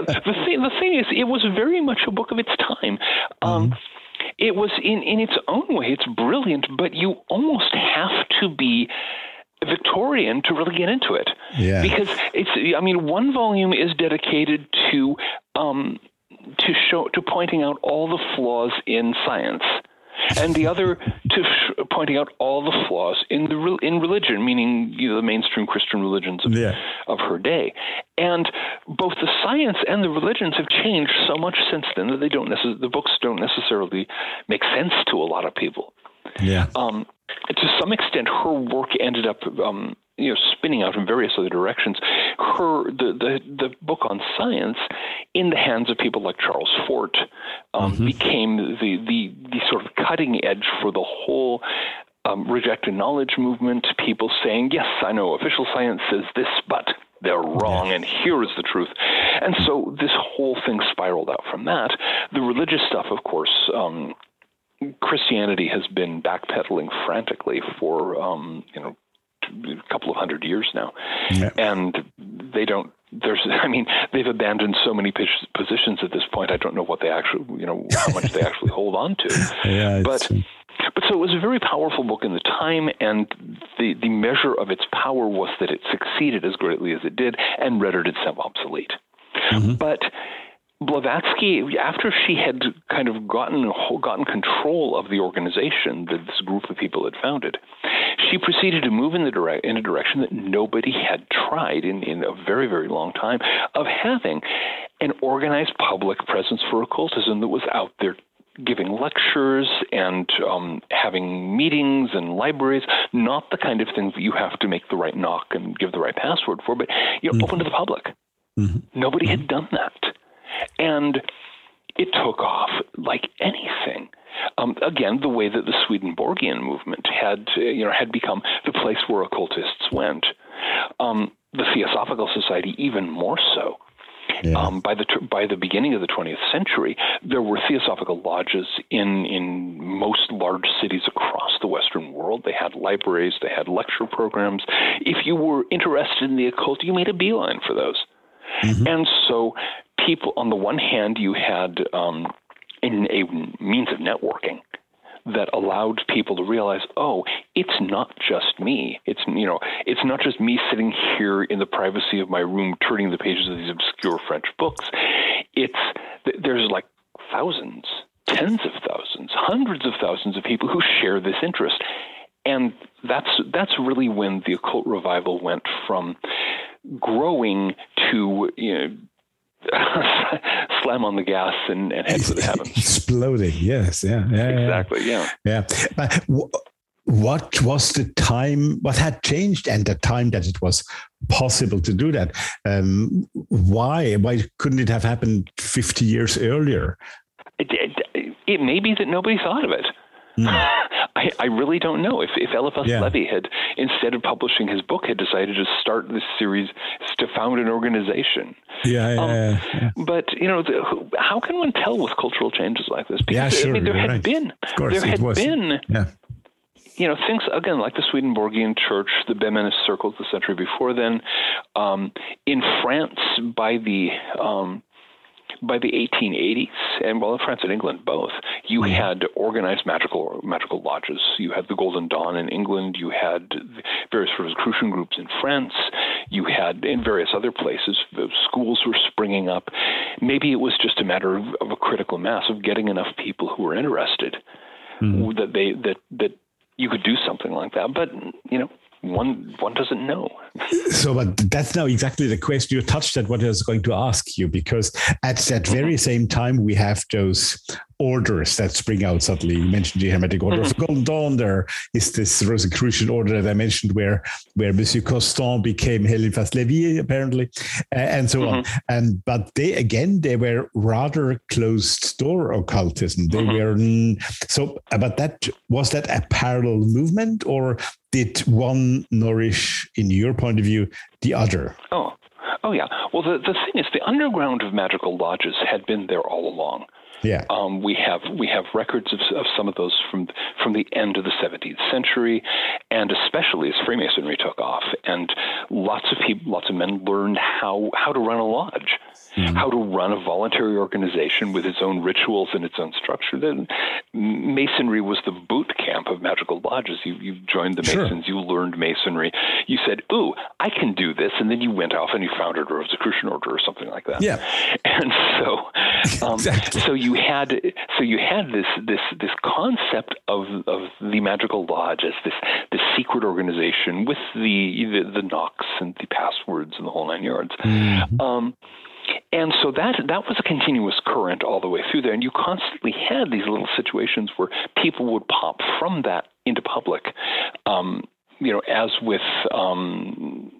The thing, the thing is, it was very much a book of its time. Um, mm-hmm. It was in, in its own way, it's brilliant, but you almost have to be Victorian to really get into it. Yeah. Because it's, I mean, one volume is dedicated to, um, to show, to pointing out all the flaws in science. And the other to sh- pointing out all the flaws in the re- in religion, meaning you know, the mainstream Christian religions of, yeah. of her day. And both the science and the religions have changed so much since then that they don't necess- the books don't necessarily make sense to a lot of people. Yeah. Um, to some extent, her work ended up um, you know spinning out in various other directions. Her the the, the book on science in the hands of people like Charles Fort um, mm-hmm. became the, the the sort of cutting edge for the whole um, rejected knowledge movement. People saying, yes, I know official science says this, but they're wrong, and here is the truth. And so this whole thing spiraled out from that. The religious stuff, of course. Um, Christianity has been backpedaling frantically for, um, you know, a couple of hundred years now. Yeah. And they don't, there's, I mean, they've abandoned so many positions at this point. I don't know what they actually, you know, how much they actually hold on to. Yeah, but, but so it was a very powerful book in the time. And the, the measure of its power was that it succeeded as greatly as it did and rendered itself obsolete. Mm-hmm. But Blavatsky, after she had kind of gotten gotten control of the organization that this group of people had founded, she proceeded to move in the dire- in a direction that nobody had tried in, in a very, very long time, of having an organized public presence for occultism that was out there giving lectures and um, having meetings and libraries, not the kind of things that you have to make the right knock and give the right password for, but you know, mm-hmm. open to the public. Mm-hmm. Nobody mm-hmm. had done that. And it took off like anything. Um, again, the way that the Swedenborgian movement had, you know, had become the place where occultists went. Um, the Theosophical Society, even more so. Yeah. Um, by the by the beginning of the twentieth century, there were theosophical lodges in, in most large cities across the Western world. They had libraries, they had lecture programs. If you were interested in the occult, you made a beeline for those. Mm-hmm. And so people, on the one hand, you had um, in a means of networking that allowed people to realize, oh, it's not just me. It's, you know, it's not just me sitting here in the privacy of my room turning the pages of these obscure French books. It's there's like thousands, tens of thousands, hundreds of thousands of people who share this interest, and that's that's really when the occult revival went from growing to, you know, slam on the gas and, and head for the heavens. Exploding, yes, yeah, yeah, exactly, yeah, yeah. But w- what was the time? What had changed, and the time that it was possible to do that? Um, why? Why couldn't it have happened fifty years earlier? It, it, it may be that nobody thought of it. No. I, I really don't know. If, if Éliphas yeah. Lévi had, instead of publishing his book, had decided to start this series to found an organization. Yeah, yeah, um, yeah, yeah. But, you know, the, how can one tell with cultural changes like this? Because, yeah, sure. I mean, there had right. been, of course, there had was. been, yeah. you know, things, again, like the Swedenborgian church, the Bemenist circles the century before then. Um, in France, by the... Um, By the eighteen eighties, and well, in France and England both, you had organized magical magical lodges. You had the Golden Dawn in England. You had various Rosicrucian groups in France. You had, in various other places, schools were springing up. Maybe it was just a matter of, of a critical mass of getting enough people who were interested mm. that they that that you could do something like that. But you know. One one doesn't know. So, but that's now exactly the question you touched at what I was going to ask you, because at that very same time, we have those orders that spring out suddenly. You mentioned the Hermetic Order of the Golden Dawn. There is this Rosicrucian order that I mentioned where, where Monsieur Constant became Éliphas Lévi, apparently, and so mm-hmm. on. And But they, again, they were rather closed-door occultism. They mm-hmm. were... So, but that was that a parallel movement, or did one nourish, in your point of view, the other? Oh, oh yeah. Well, the, the thing is, the underground of magical lodges had been there all along. Yeah, um, we have we have records of, of some of those from from the end of the seventeenth century, and especially as Freemasonry took off, and lots of people, lots of men learned how, how to run a lodge, mm-hmm. how to run a voluntary organization with its own rituals and its own structure. Then Masonry was the boot camp of magical lodges. You you joined the sure. Masons, you learned Masonry, you said, "Ooh, I can do this," and then you went off and you founded a Rosicrucian order or something like that. Yeah, and so um, exactly. so you. You had so you had this this this concept of, of the magical lodge as this this secret organization with the the, the knocks and the passwords and the whole nine yards, mm-hmm. um, and so that that was a continuous current all the way through there, and you constantly had these little situations where people would pop from that into public, um, you know, as with. Um,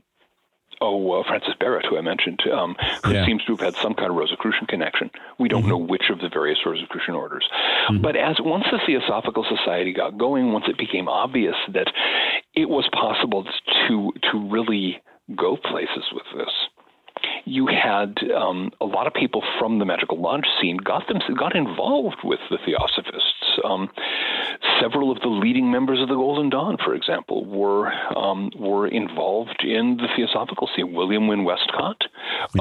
Oh, uh, Francis Barrett, who I mentioned, um, who yeah. seems to have had some kind of Rosicrucian connection. We don't mm-hmm. know which of the various Rosicrucian orders. Mm-hmm. But as once the Theosophical Society got going, once it became obvious that it was possible to to really go places with this, you had um, a lot of people from the magical lodge scene got them got involved with the Theosophists. Um, several of the leading members of the Golden Dawn, for example, were um, were involved in the Theosophical scene. William Wynne Westcott,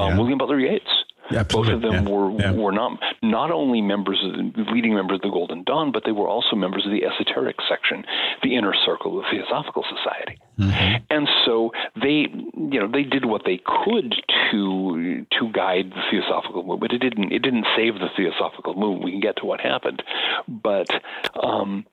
um, yeah. William Butler Yeats, Yeah, both of them yeah. were yeah. were not not only members of the, leading members of the Golden Dawn, but they were also members of the esoteric section, the inner circle of the Theosophical Society. Mm-hmm. And so they, you know, they did what they could to to guide the Theosophical movement. It didn't it didn't save the Theosophical movement. We can get to what happened, but. Um,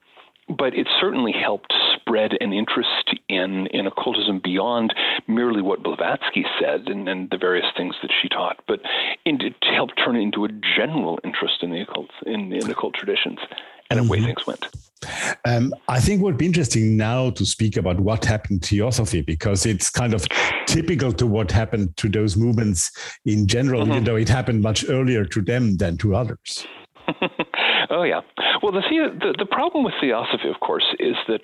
But it certainly helped spread an interest in, in occultism beyond merely what Blavatsky said and, and the various things that she taught, but in, to help turn it into a general interest in the occult, in, in the occult traditions and mm-hmm. the way things went. Um, I think it would be interesting now to speak about what happened to Theosophy, because it's kind of typical to what happened to those movements in general, mm-hmm. even though it happened much earlier to them than to others. Oh, yeah. Well, the, the the problem with Theosophy, of course, is that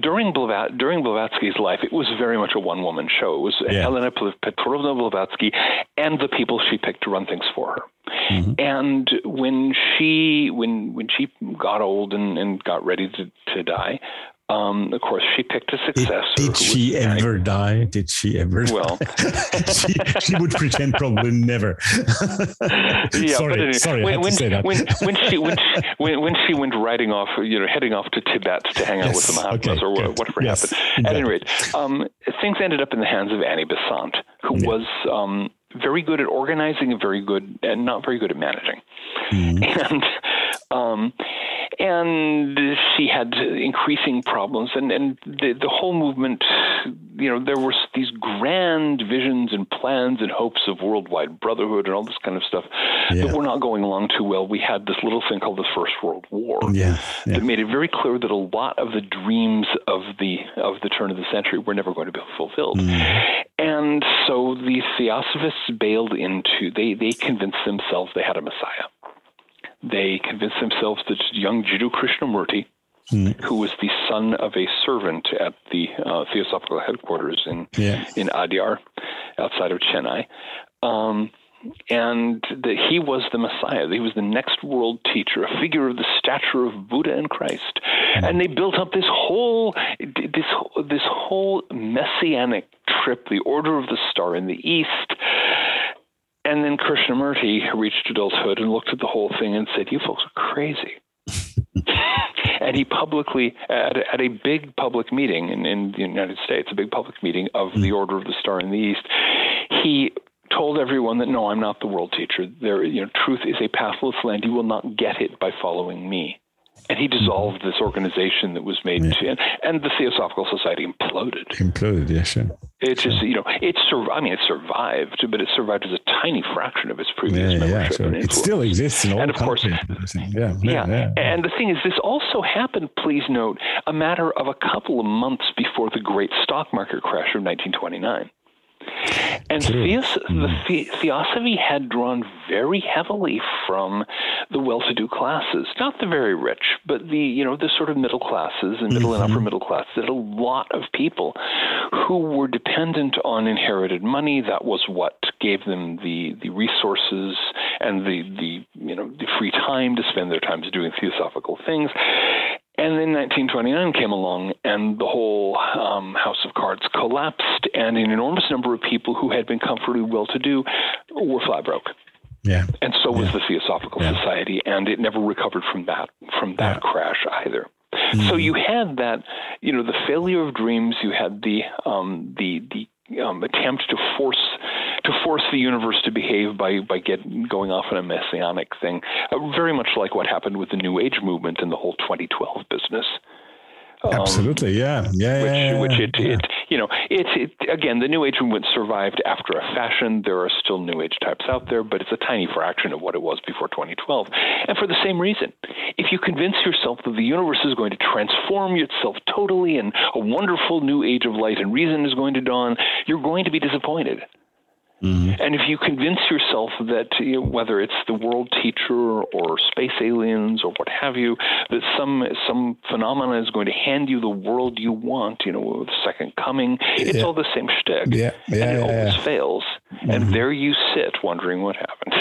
during Blavatsky, during Blavatsky's life, it was very much a one-woman show. It was yeah. Helena Petrovna Blavatsky and the people she picked to run things for her. Mm-hmm. And when she when when she got old and, and got ready to, to die, um, of course, she picked a successor. Did, did she dying. ever die? Did she ever well. die? she, she would pretend probably never. yeah, sorry, anyway, sorry, when, I had when, to say that. when, when, she, when, she, when, when she went riding off, you know, heading off to Tibet to hang yes, out with the Mahatmas okay, or good. whatever yes, happened. Exactly. At any rate, um, things ended up in the hands of Annie Besant, who yeah. was... Um, very good at organizing and very good and not very good at managing. Mm-hmm. And um, and she had increasing problems, and, and the, the whole movement, you know, there were these grand visions and plans and hopes of worldwide brotherhood and all this kind of stuff yeah. that were not going along too well. We had this little thing called the First World War yeah. Yeah. that made it very clear that a lot of the dreams of the, of the turn of the century were never going to be fulfilled. Mm-hmm. And so the Theosophists bailed into, they, they convinced themselves they had a Messiah. They convinced themselves that young Jiddu Krishnamurti, mm. who was the son of a servant at the uh, Theosophical headquarters in yeah. in Adyar, outside of Chennai, um, and that he was the Messiah. He was the next world teacher, a figure of the stature of Buddha and Christ. Mm. And they built up this whole this this whole messianic trip, the Order of the Star in the East. And then Krishnamurti reached adulthood and looked at the whole thing and said, "You folks are crazy." And he publicly, at, at a big public meeting in, in the United States, a big public meeting of mm. the Order of the Star in the East, he told everyone that, "No, I'm not the world teacher. There, you know, truth is a pathless land. You will not get it by following me." And he dissolved this organization that was made, yeah. to, and the Theosophical Society imploded. Imploded, yeah, sure. It sure. just, you know, it sur- I mean, it survived, but it survived as a tiny fraction of its previous yeah, membership. Yeah, sure. and it still exists in all and of course, yeah, yeah, yeah. And the thing is, this also happened, please note, a matter of a couple of months before the great stock market crash of nineteen twenty-nine. And Theos- mm. the- Theosophy had drawn very heavily from the well-to-do classes, not the very rich, but the, you know, the sort of middle classes and middle mm-hmm. and upper middle classes. That a lot of people who were dependent on inherited money, that was what gave them the, the resources and the, the, you know, the free time to spend their time doing theosophical things. And then nineteen twenty-nine came along, and the whole um, house of cards collapsed, and an enormous number of people who had been comfortably well-to-do were flat broke. Yeah, and so was yeah. the Theosophical yeah. Society, and it never recovered from that from that yeah. crash either. Mm-hmm. So you had that, you know, the failure of dreams. You had the um, the the um, attempt to force. to force the universe to behave by by get, going off on a messianic thing, uh, very much like what happened with the New Age movement and the whole twenty twelve business. Um, Absolutely, yeah, yeah, which, yeah, yeah, which it, yeah. it, you know, it's it, again, the New Age movement survived after a fashion. There are still New Age types out there, but it's a tiny fraction of what it was before twenty twelve. And for the same reason, if you convince yourself that the universe is going to transform itself totally and a wonderful new age of light and reason is going to dawn, you're going to be disappointed. Mm-hmm. And if you convince yourself that, you know, whether it's the world teacher or space aliens or what have you, that some some phenomena is going to hand you the world you want, you know, the second coming, it's yeah. all the same shtick. Yeah. Yeah, and it yeah, always yeah. fails. Mm-hmm. And there you sit wondering what happened.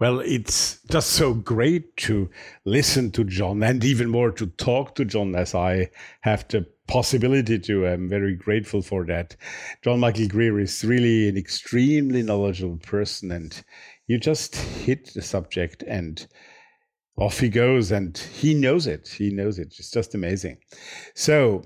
Well, it's just so great to listen to John, and even more to talk to John, as I have the possibility to. I'm very grateful for that. John Michael Greer is really an extremely knowledgeable person, and you just hit the subject and off he goes, and he knows it. He knows it. It's just amazing. So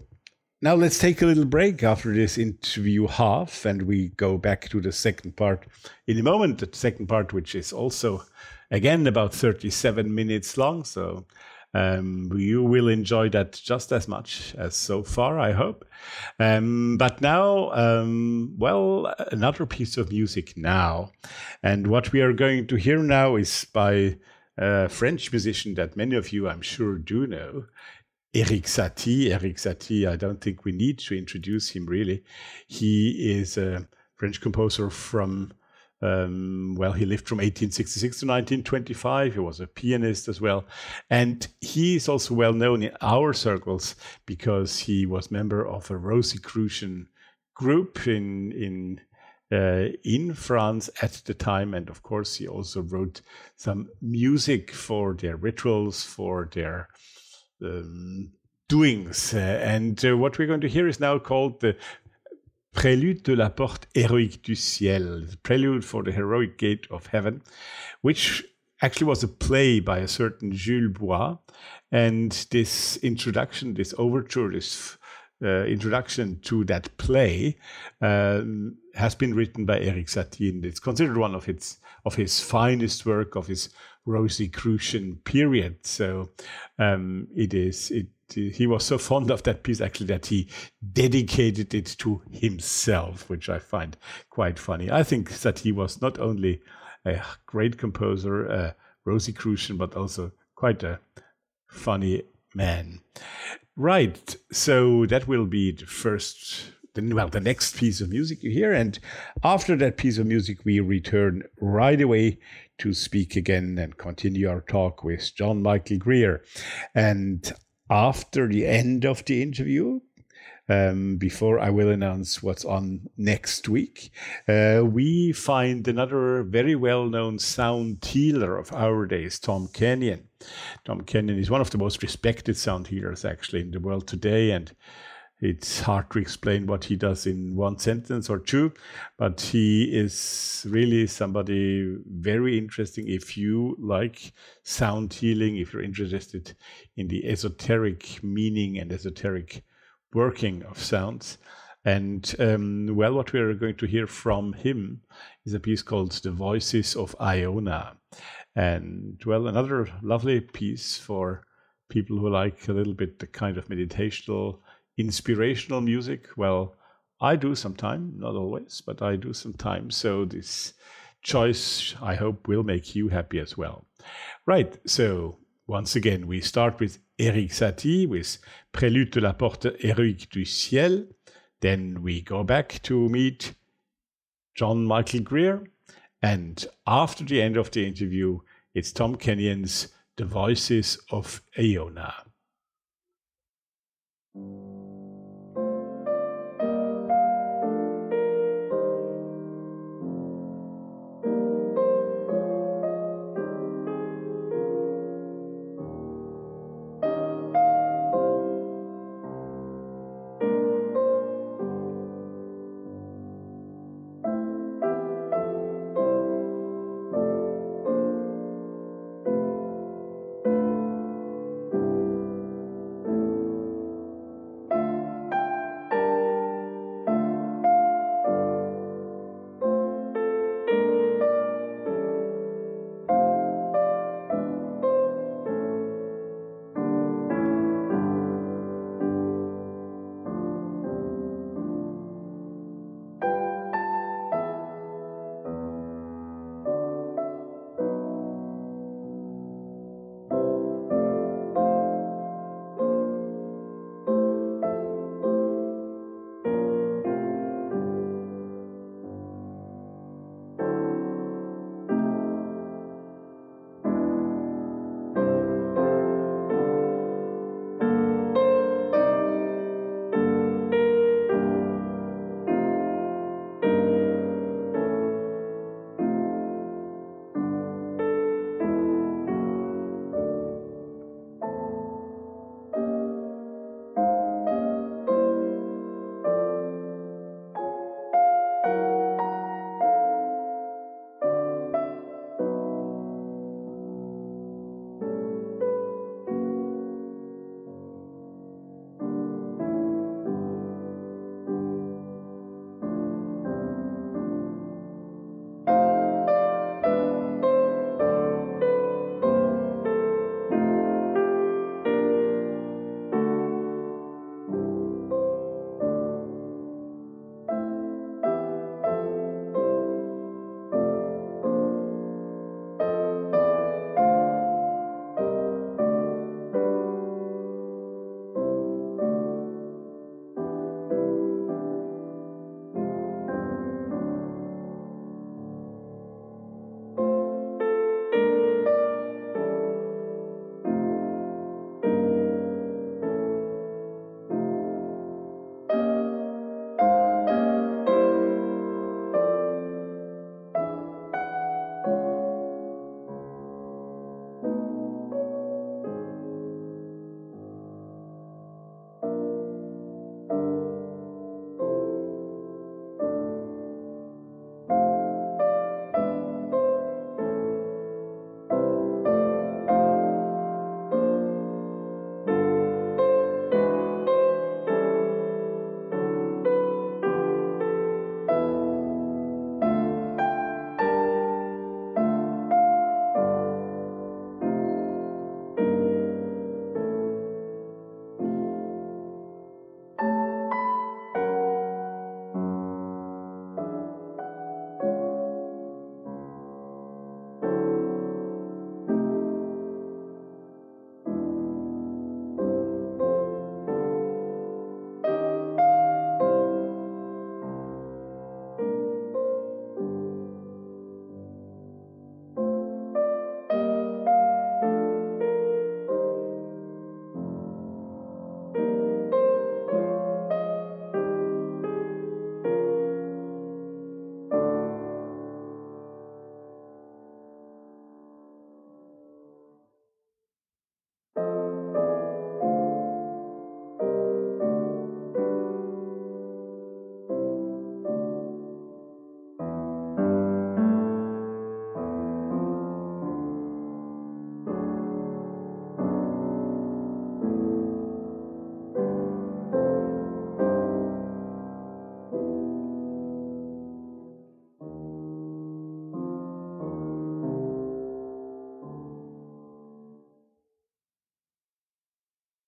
now let's take a little break after this interview half, and we go back to the second part in a moment. The second part, which is also, again, about thirty-seven minutes long. So um, you will enjoy that just as much as so far, I hope. Um, but now, um, well, another piece of music now. And what we are going to hear now is by a French musician that many of you, I'm sure, do know, Éric Satie. Éric Satie, I don't think we need to introduce him, really. He is a French composer from, um, well, he lived from eighteen sixty-six to nineteen twenty-five. He was a pianist as well. And he is also well known in our circles because he was member of a Rosicrucian group in in Uh, in France at the time, and of course he also wrote some music for their rituals, for their um, doings. Uh, and uh, what we're going to hear is now called the Prelude de la Porte Héroïque du Ciel, the prelude for the heroic gate of heaven, which actually was a play by a certain Jules Bois. And this introduction, this overture, this Uh, introduction to that play uh, has been written by Éric Satie, and it's considered one of its of his finest work of his Rosicrucian period. So um, it is. It he was so fond of that piece actually that he dedicated it to himself, which I find quite funny. I think Satie was not only a great composer, a Rosicrucian, but also quite a funny man. Right, so that will be the first, well, the next piece of music you hear. And after that piece of music, we return right away to speak again and continue our talk with John Michael Greer. And after the end of the interview, um, before I will announce what's on next week, uh, we find another very well-known sound healer of our days, Tom Kenyon. Tom Kenyon is one of the most respected sound healers actually in the world today, and it's hard to explain what he does in one sentence or two, but he is really somebody very interesting if you like sound healing, if you're interested in the esoteric meaning and esoteric working of sounds. And um, well, what we are going to hear from him is a piece called The Voices of Aeona. And well, another lovely piece for people who like a little bit the kind of meditational, inspirational music. Well, I do sometimes, not always, but I do sometimes. So this choice, I hope, will make you happy as well. Right, so once again, we start with Éric Satie with Prélude de la Porte Héroïque du Ciel. Then we go back to meet John Michael Greer. And after the end of the interview, it's Tom Kenyon's The Voices of Aeona.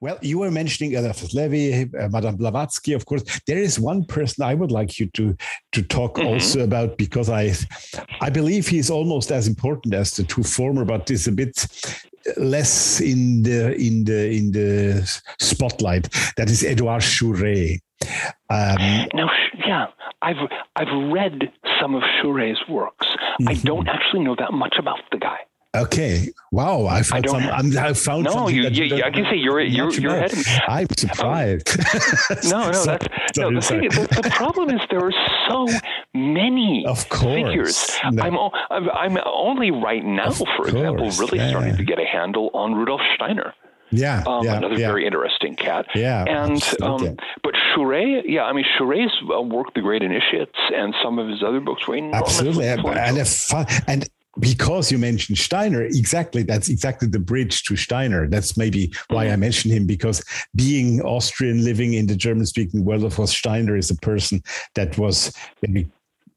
Well, you were mentioning Éliphas Lévi, uh, Madame Blavatsky, of course. There is one person I would like you to to talk mm-hmm. also about, because I I believe he's almost as important as the two former, but is a bit less in the in the in the spotlight. That is Édouard Schuré. Um, no, yeah, I've I've read some of Schuré's works. Mm-hmm. I don't actually know that much about the guy. Okay. Wow. I found I some. I'm, I found no, something. No, you. I can say you're. You're. You're ahead. I'm surprised. Um, no, no. Sorry, that's sorry, no. The, thing is, the, the problem is there are so many of course, figures. No. I'm. I'm only right now, of for course, example, really yeah. starting to get a handle on Rudolf Steiner. Yeah, um, yeah, another yeah. very interesting cat. Yeah, and um, but Schuré, yeah, I mean Schuré's uh, work, The Great Initiates, and some of his other books were absolutely and and. Because you mentioned Steiner, exactly, that's exactly the bridge to Steiner. That's maybe why I mentioned him, because being Austrian, living in the German-speaking world, of course, Steiner is a person that was very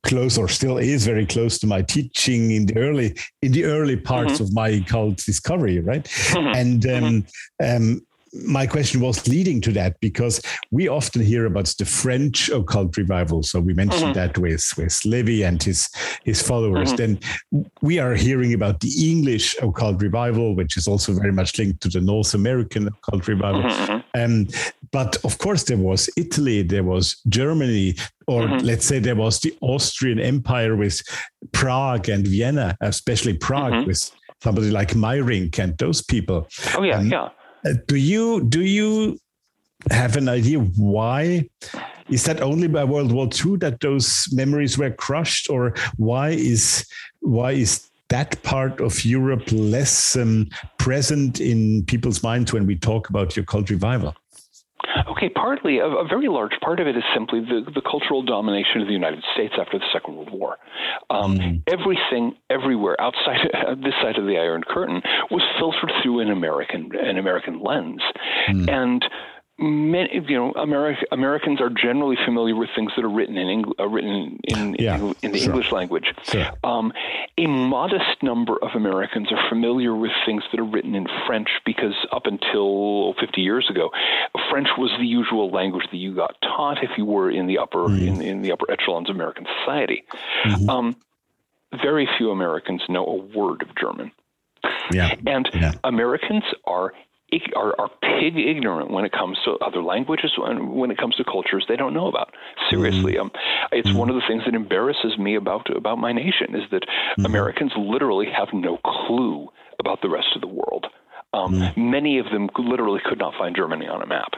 close, or still is very close, to my teaching in the early in the early parts mm-hmm. of my occult discovery, right? Mm-hmm. And um, mm-hmm. um, my question was leading to that, because we often hear about the French occult revival. So we mentioned mm-hmm. that with, with Levy and his, his followers. Mm-hmm. Then we are hearing about the English occult revival, which is also very much linked to the North American occult revival. Mm-hmm. Um, but of course, there was Italy, there was Germany, or mm-hmm. let's say there was the Austrian Empire with Prague and Vienna, especially Prague mm-hmm. with somebody like Meyrink and those people. Oh, yeah, um, yeah. Do you do you have an idea why? Is that only by World War Two that those memories were crushed, or why is why is that part of Europe less um, present in people's minds when we talk about your cult revival? Okay, partly, a, a very large part of it is simply the, the cultural domination of the United States after the Second World War. Um, mm. Everything, everywhere, outside of, this side of the Iron Curtain, was filtered through an American an American lens. Mm. And many, you know, Ameri- Americans are generally familiar with things that are written in Eng- uh, written in, in, yeah, in, in the sure. English language. Sure. Um, a modest number of Americans are familiar with things that are written in French, because up until fifty years ago, French was the usual language that you got taught if you were in the upper mm. in, in the upper echelons of American society. Mm-hmm. Um, very few Americans know a word of German. Yeah, and yeah. Americans are. Are, are pig ignorant when it comes to other languages, and when it comes to cultures they don't know about. Seriously, mm-hmm. um, it's mm-hmm. one of the things that embarrasses me about about my nation is that mm-hmm. Americans literally have no clue about the rest of the world. Um, mm-hmm. Many of them literally could not find Germany on a map,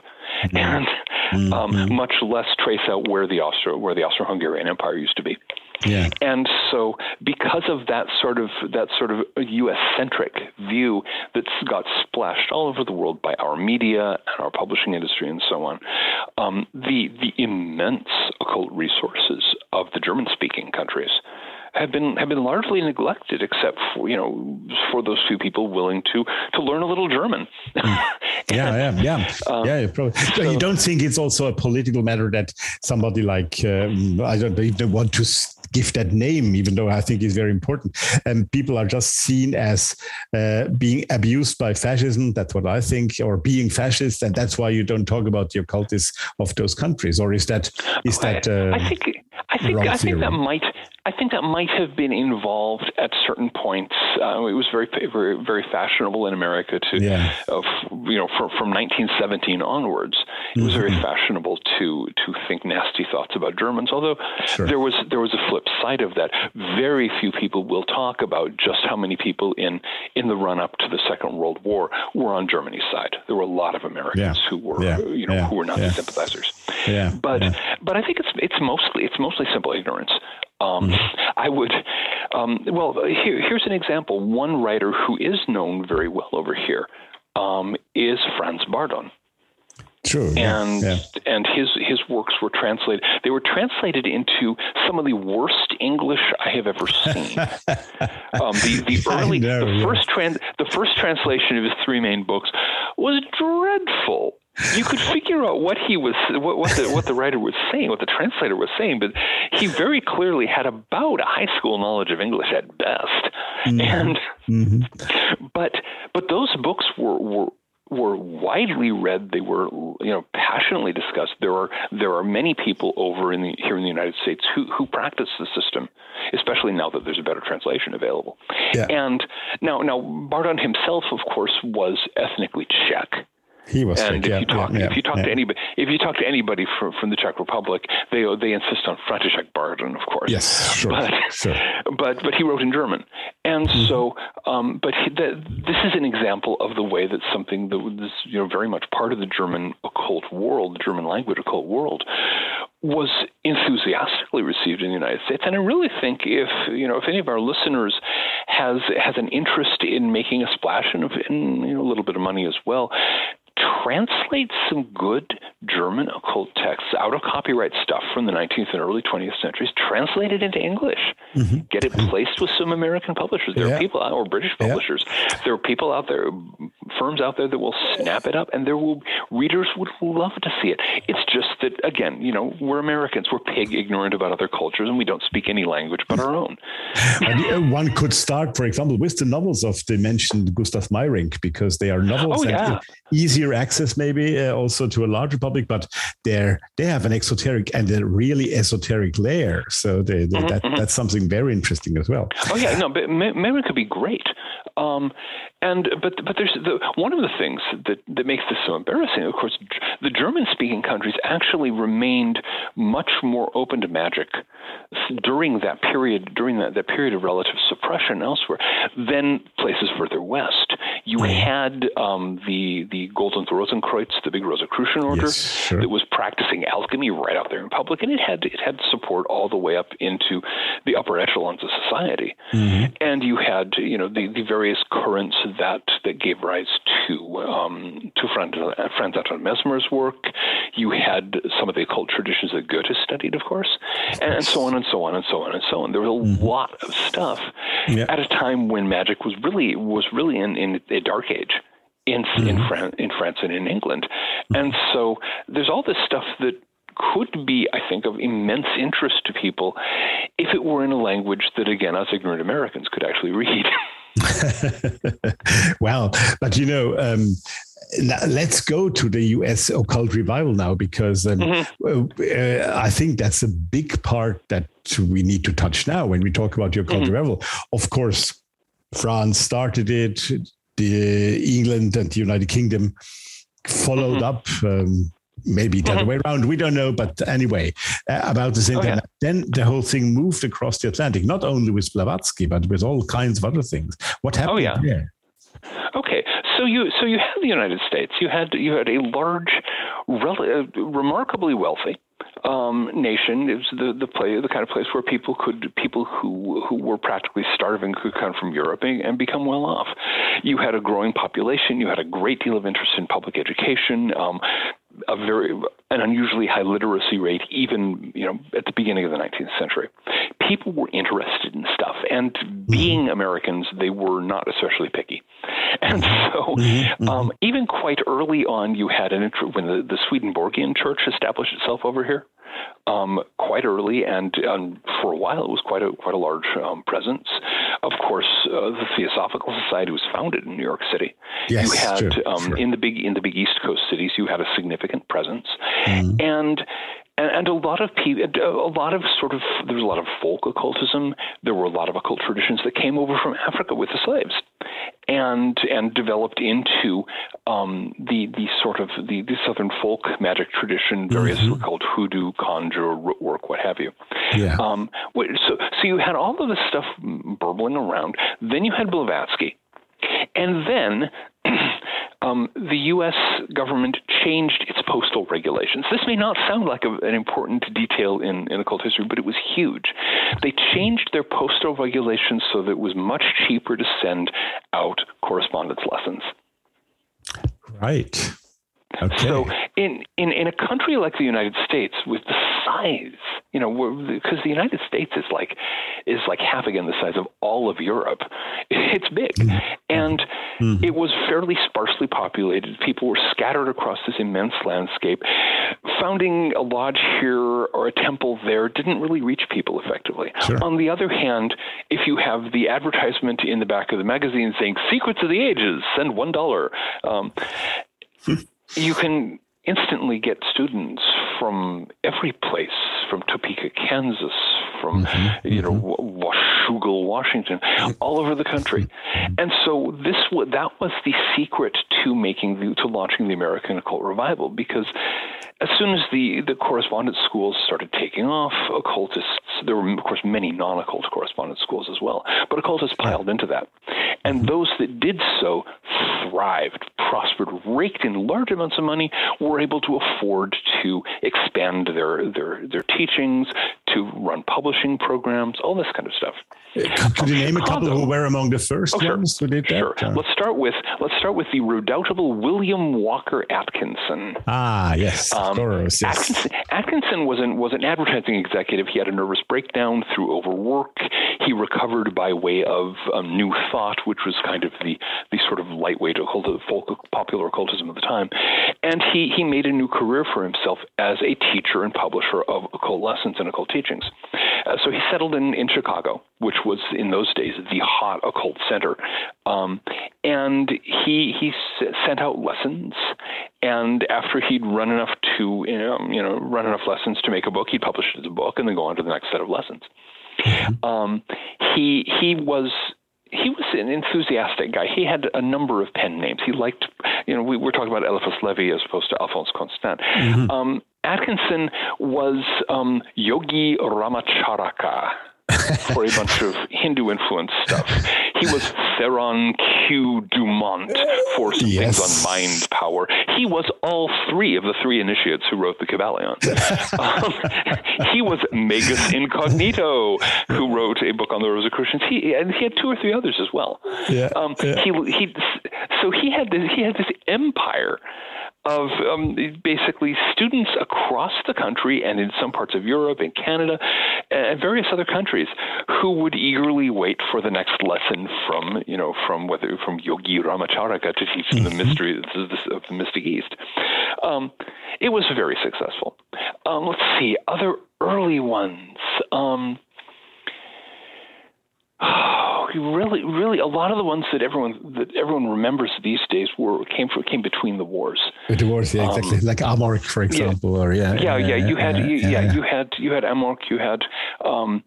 mm-hmm. and um, mm-hmm. much less trace out where the Austro where the Austro-Hungarian Empire used to be. Yeah. And so because of that sort of that sort of U S-centric view that's got splashed all over the world by our media and our publishing industry and so on, um, the, the immense occult resources of the German-speaking countries have been have been largely neglected, except for, you know, for those few people willing to to learn a little German. yeah, yeah, yeah, um, yeah. Probably. So, so you don't think it's also a political matter that somebody like um, I don't even want to give that name, even though I think it's very important. And um, people are just seen as uh, being abused by fascism. That's what I think, or being fascist, and that's why you don't talk about the occultists of those countries. Or is that is that? Uh, I think I think I think theory? that might. I think that might have been involved at certain points. Uh, it was very, very, very fashionable in America to, yeah. uh, f- you know, from, from nineteen seventeen onwards, it mm-hmm. was very fashionable to to think nasty thoughts about Germans. Although sure. there was there was a flip side of that. Very few people will talk about just how many people in in the run up to the Second World War were on Germany's side. There were a lot of Americans yeah. who were, yeah. you know, yeah. who were Nazi yeah. sympathizers. Yeah. But yeah. but I think it's it's mostly it's mostly simple ignorance. Um, I would, um, well, here, here's an example. One writer who is known very well over here um, is Franz Bardon. True, and yeah, yeah. and his his works were translated. They were translated into some of the worst English I have ever seen. um, the the early know, the yeah. first trans the first translation of his three main books was dreadful. You could figure out what he was, what what the, what the writer was saying, what the translator was saying, but he very clearly had about a high school knowledge of English at best. Mm-hmm. And mm-hmm. but but those books were were. were widely read. They were, you know, passionately discussed. There are there are many people over in the, here in the United States who who practice the system, especially now that there's a better translation available. Yeah. And now now Bardon himself, of course, was ethnically Czech. He was. And Czech, if, yeah, you talk, yeah, if you talk yeah. to anybody, if you talk to anybody from, from the Czech Republic, they they insist on František Bardon, of course. Yes, sure, but, sure. But but he wrote in German, and mm-hmm. so um, but he, the, this is an example of the way that something that was, you know, very much part of the German occult world, the German language occult world, was enthusiastically received in the United States. And I really think if you know if any of our listeners has has an interest in making a splash and, and you know, a little bit of money as well, translate some good German occult texts out of copyright stuff from the nineteenth and early twentieth centuries. Translate it into English. Mm-hmm. Get it placed with some American publishers. There yeah. are people, or British publishers. Yeah. There are people out there, firms out there that will snap it up, and there will readers would love to see it. It's just that, again, you know, we're Americans. We're pig ignorant about other cultures, and we don't speak any language but our own. And one could start, for example, with the novels of the mentioned Gustav Meyrink, because they are novels oh, that yeah. easier access maybe uh, also to a larger public, but they're they have an exoteric and a really esoteric layer, so they, they, mm-hmm, that, mm-hmm. that's something very interesting as well. Oh yeah, no, but Meyrink could be great. Um, and but but there's the, one of the things that, that makes this so embarrassing. Of course, the German-speaking countries actually remained much more open to magic during that period during that, that period of relative suppression elsewhere than places further west. You had um, the the Golden Rosenkreuz, the big Rosicrucian order, yes, sure. that was practicing alchemy right out there in public, and it had it had support all the way up into the upper echelons of society. Mm-hmm. And you had you know the, the various currents that that gave rise to um, to Franz, Franz Anton Mesmer's work. You had some of the occult traditions that Goethe studied, of course, and, and so on and so on and so on and so on. There was a mm-hmm. lot of stuff yeah. at a time when magic was really was really in, in a dark age. In, mm-hmm. in, Fran- in France and in England. And so there's all this stuff that could be, I think, of immense interest to people if it were in a language that, again, us ignorant Americans could actually read. Wow. But, you know, um, let's go to the U S occult revival now, because um, mm-hmm. uh, I think that's a big part that we need to touch now when we talk about the occult mm-hmm. revival. Of course, France started it. The England and the United Kingdom followed mm-hmm. up, um, maybe the mm-hmm. other way around. We don't know. But anyway, uh, about the same oh, time. Yeah. Then the whole thing moved across the Atlantic, not only with Blavatsky, but with all kinds of other things. What happened oh, yeah. there? Okay. So you so you had the United States. You had you had a large, rel- remarkably wealthy um, nation. It was the the, play, the kind of place where people could people who who were practically starving could come from Europe and, and become well off. You had a growing population. You had a great deal of interest in public education. Um, a very an unusually high literacy rate, even you know at the beginning of the nineteenth century. People were interested in stuff, and being mm-hmm. Americans, they were not especially picky. And so, mm-hmm. um, even quite early on, you had an intro when the, the Swedenborgian church established itself over here. Um, quite early, and um, for a while, it was quite a quite a large um, presence. Of course, uh, the Theosophical Society was founded in New York City. Yes, you had sure, um, sure. in the big in the big East Coast cities, you had a significant presence, mm-hmm. and. And a lot of people, a lot of sort of, there was a lot of folk occultism. There were a lot of occult traditions that came over from Africa with the slaves, and and developed into um, the the sort of the, the Southern folk magic tradition, various mm-hmm. occult hoodoo, conjure, root work, what have you. Yeah. Um, so so you had all of this stuff burbling around. Then you had Blavatsky, and then. Um, the U S government changed its postal regulations. This may not sound like a, an important detail in, in occult history, but it was huge. They changed their postal regulations so that it was much cheaper to send out correspondence lessons. Right. Okay. So in, in, in a country like the United States, with the size, you know, because the United States is like is like half again the size of all of Europe. It's big, mm-hmm. and mm-hmm. it was fairly sparsely populated. People were scattered across this immense landscape. founding a lodge here or a temple there didn't really reach people effectively. Sure. On the other hand, if you have the advertisement in the back of the magazine saying, Secrets of the Ages, send one dollar, um, you can instantly get students from every place, from Topeka, Kansas, from mm-hmm, you know mm-hmm. Washougal, Washington, all over the country, and so this that was the secret to making the, to launching the American Occult Revival. Because as soon as the the correspondence schools started taking off, occultists there were of course many non-occult correspondence schools as well, but occultists piled into that, and those that did so thrived, prospered, raked in large amounts of money, were able to afford to expand their their their teachings, to run publishing programs, all this kind of stuff. Could you name a couple who were among the first oh, ones sure. who did that? Sure. Uh, let's start with let's start with the redoubtable William Walker Atkinson. Ah, yes, um, of course. Yes. Atkinson, Atkinson was an was an advertising executive. He had a nervous breakdown through overwork. He recovered by way of um, New Thought, which was kind of the the sort of lightweight occult, folk, popular occultism of the time, and he he made a new career for himself as a teacher and publisher of occult lessons and occult teachings. Uh, so he settled in in Chicago, which was in those days the hot occult center, um, and he he s- sent out lessons. And after he'd run enough to you know, you know run enough lessons to make a book, he'd publish it as a book and then go on to the next set of lessons. Um, he he was. He was an enthusiastic guy. He had a number of pen names. He liked, you know, we were talking about Éliphas Lévi as opposed to Alphonse Constant. Mm-hmm. Um, Atkinson was um, Yogi Ramacharaka for a bunch of Hindu-influenced stuff. He was Theron Q. Dumont for some yes. things on mind power. He was all three of the three initiates who wrote the Kabbalion. um, he was Magus Incognito, who wrote a book on the Rosicrucians. He and he had two or three others as well. Yeah, um, yeah. He he. So he had this, he had this empire of um, basically students across the country and in some parts of Europe and Canada and various other countries who would eagerly wait for the next lesson from, you know, from whether from Yogi Ramacharaka to teach them mm-hmm. the mysteries of the, of the Mystic East. Um, it was very successful. Um, let's see, other early ones. Um, Oh, really, really, a lot of the ones that everyone that everyone remembers these days were came from came between the wars. The wars, yeah, um, exactly, like AMORC, for example, yeah, or yeah, yeah, yeah. yeah you had, yeah, you, yeah, yeah, you had, you had AMORC, you had, um,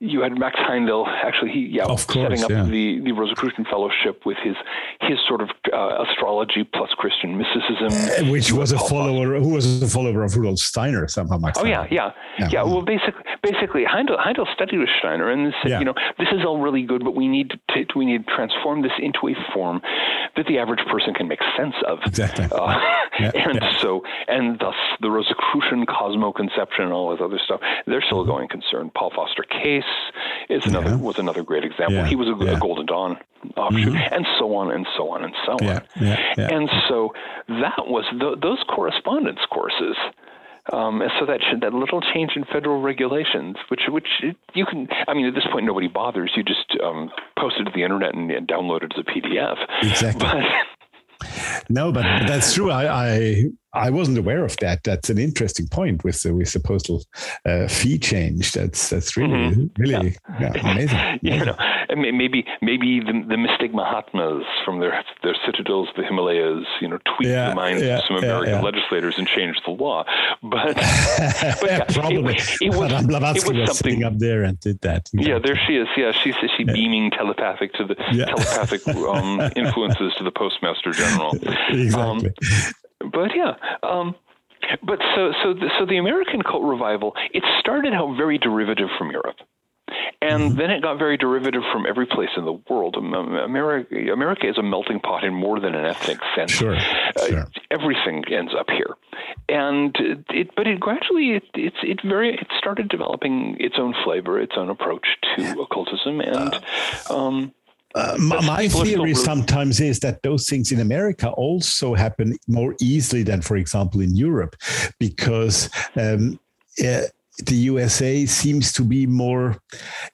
you had Max Heindel. Actually, he, yeah, of course, setting up yeah. the, the Rosicrucian Fellowship with his his sort of uh, astrology plus Christian mysticism, uh, which was a follower, who was a follower of Rudolf Steiner somehow. Max oh Steiner. yeah, yeah, yeah. yeah well, basically, basically, Heindel Heindel studied with Steiner, and said, yeah. you know, this is really good, but we need to we need to transform this into a form that the average person can make sense of. Exactly. Uh, yeah, and yeah. so, and thus the Rosicrucian cosmo-conception and all this other stuff, they're still a going concern. Paul Foster Case is another yeah. was another great example. Yeah, he was a, yeah. a Golden Dawn offshoot, mm-hmm. and so on and so on and so on. Yeah, yeah, yeah. And so that was the, those correspondence courses. Um, and so that should, that little change in federal regulations, which which you can, I mean, at this point nobody bothers. You just um, post it to the internet and, and download it as a P D F. Exactly. But, no, but that's true. I, I I wasn't aware of that. That's an interesting point with the with the postal uh, fee change. That's that's really mm-hmm. really yeah. Yeah, amazing. amazing. You know, maybe maybe the, the mystic Mahatmas from their their citadels, the Himalayas, you know, tweaked yeah, the minds yeah, of some American yeah, yeah. legislators and changed the law. But, but yeah, probably it, it was, Blavatsky it was, was sitting up there and did that. Exactly. Yeah, there she is. Yeah, she's she yeah. beaming telepathic to the yeah. telepathic um, influences to the Postmaster General. Exactly. Um, But yeah, um, but so so the, so the American Occult Revival, it started out very derivative from Europe, and mm-hmm. then it got very derivative from every place in the world. America, America is a melting pot in more than an ethnic sense. Sure, uh, sure. Everything ends up here, and it but it gradually it it's it very it started developing its own flavor, its own approach to occultism, and. Um, Uh, my my theory sometimes is that those things in America also happen more easily than, for example, in Europe, because um, uh, the U S A seems to be more,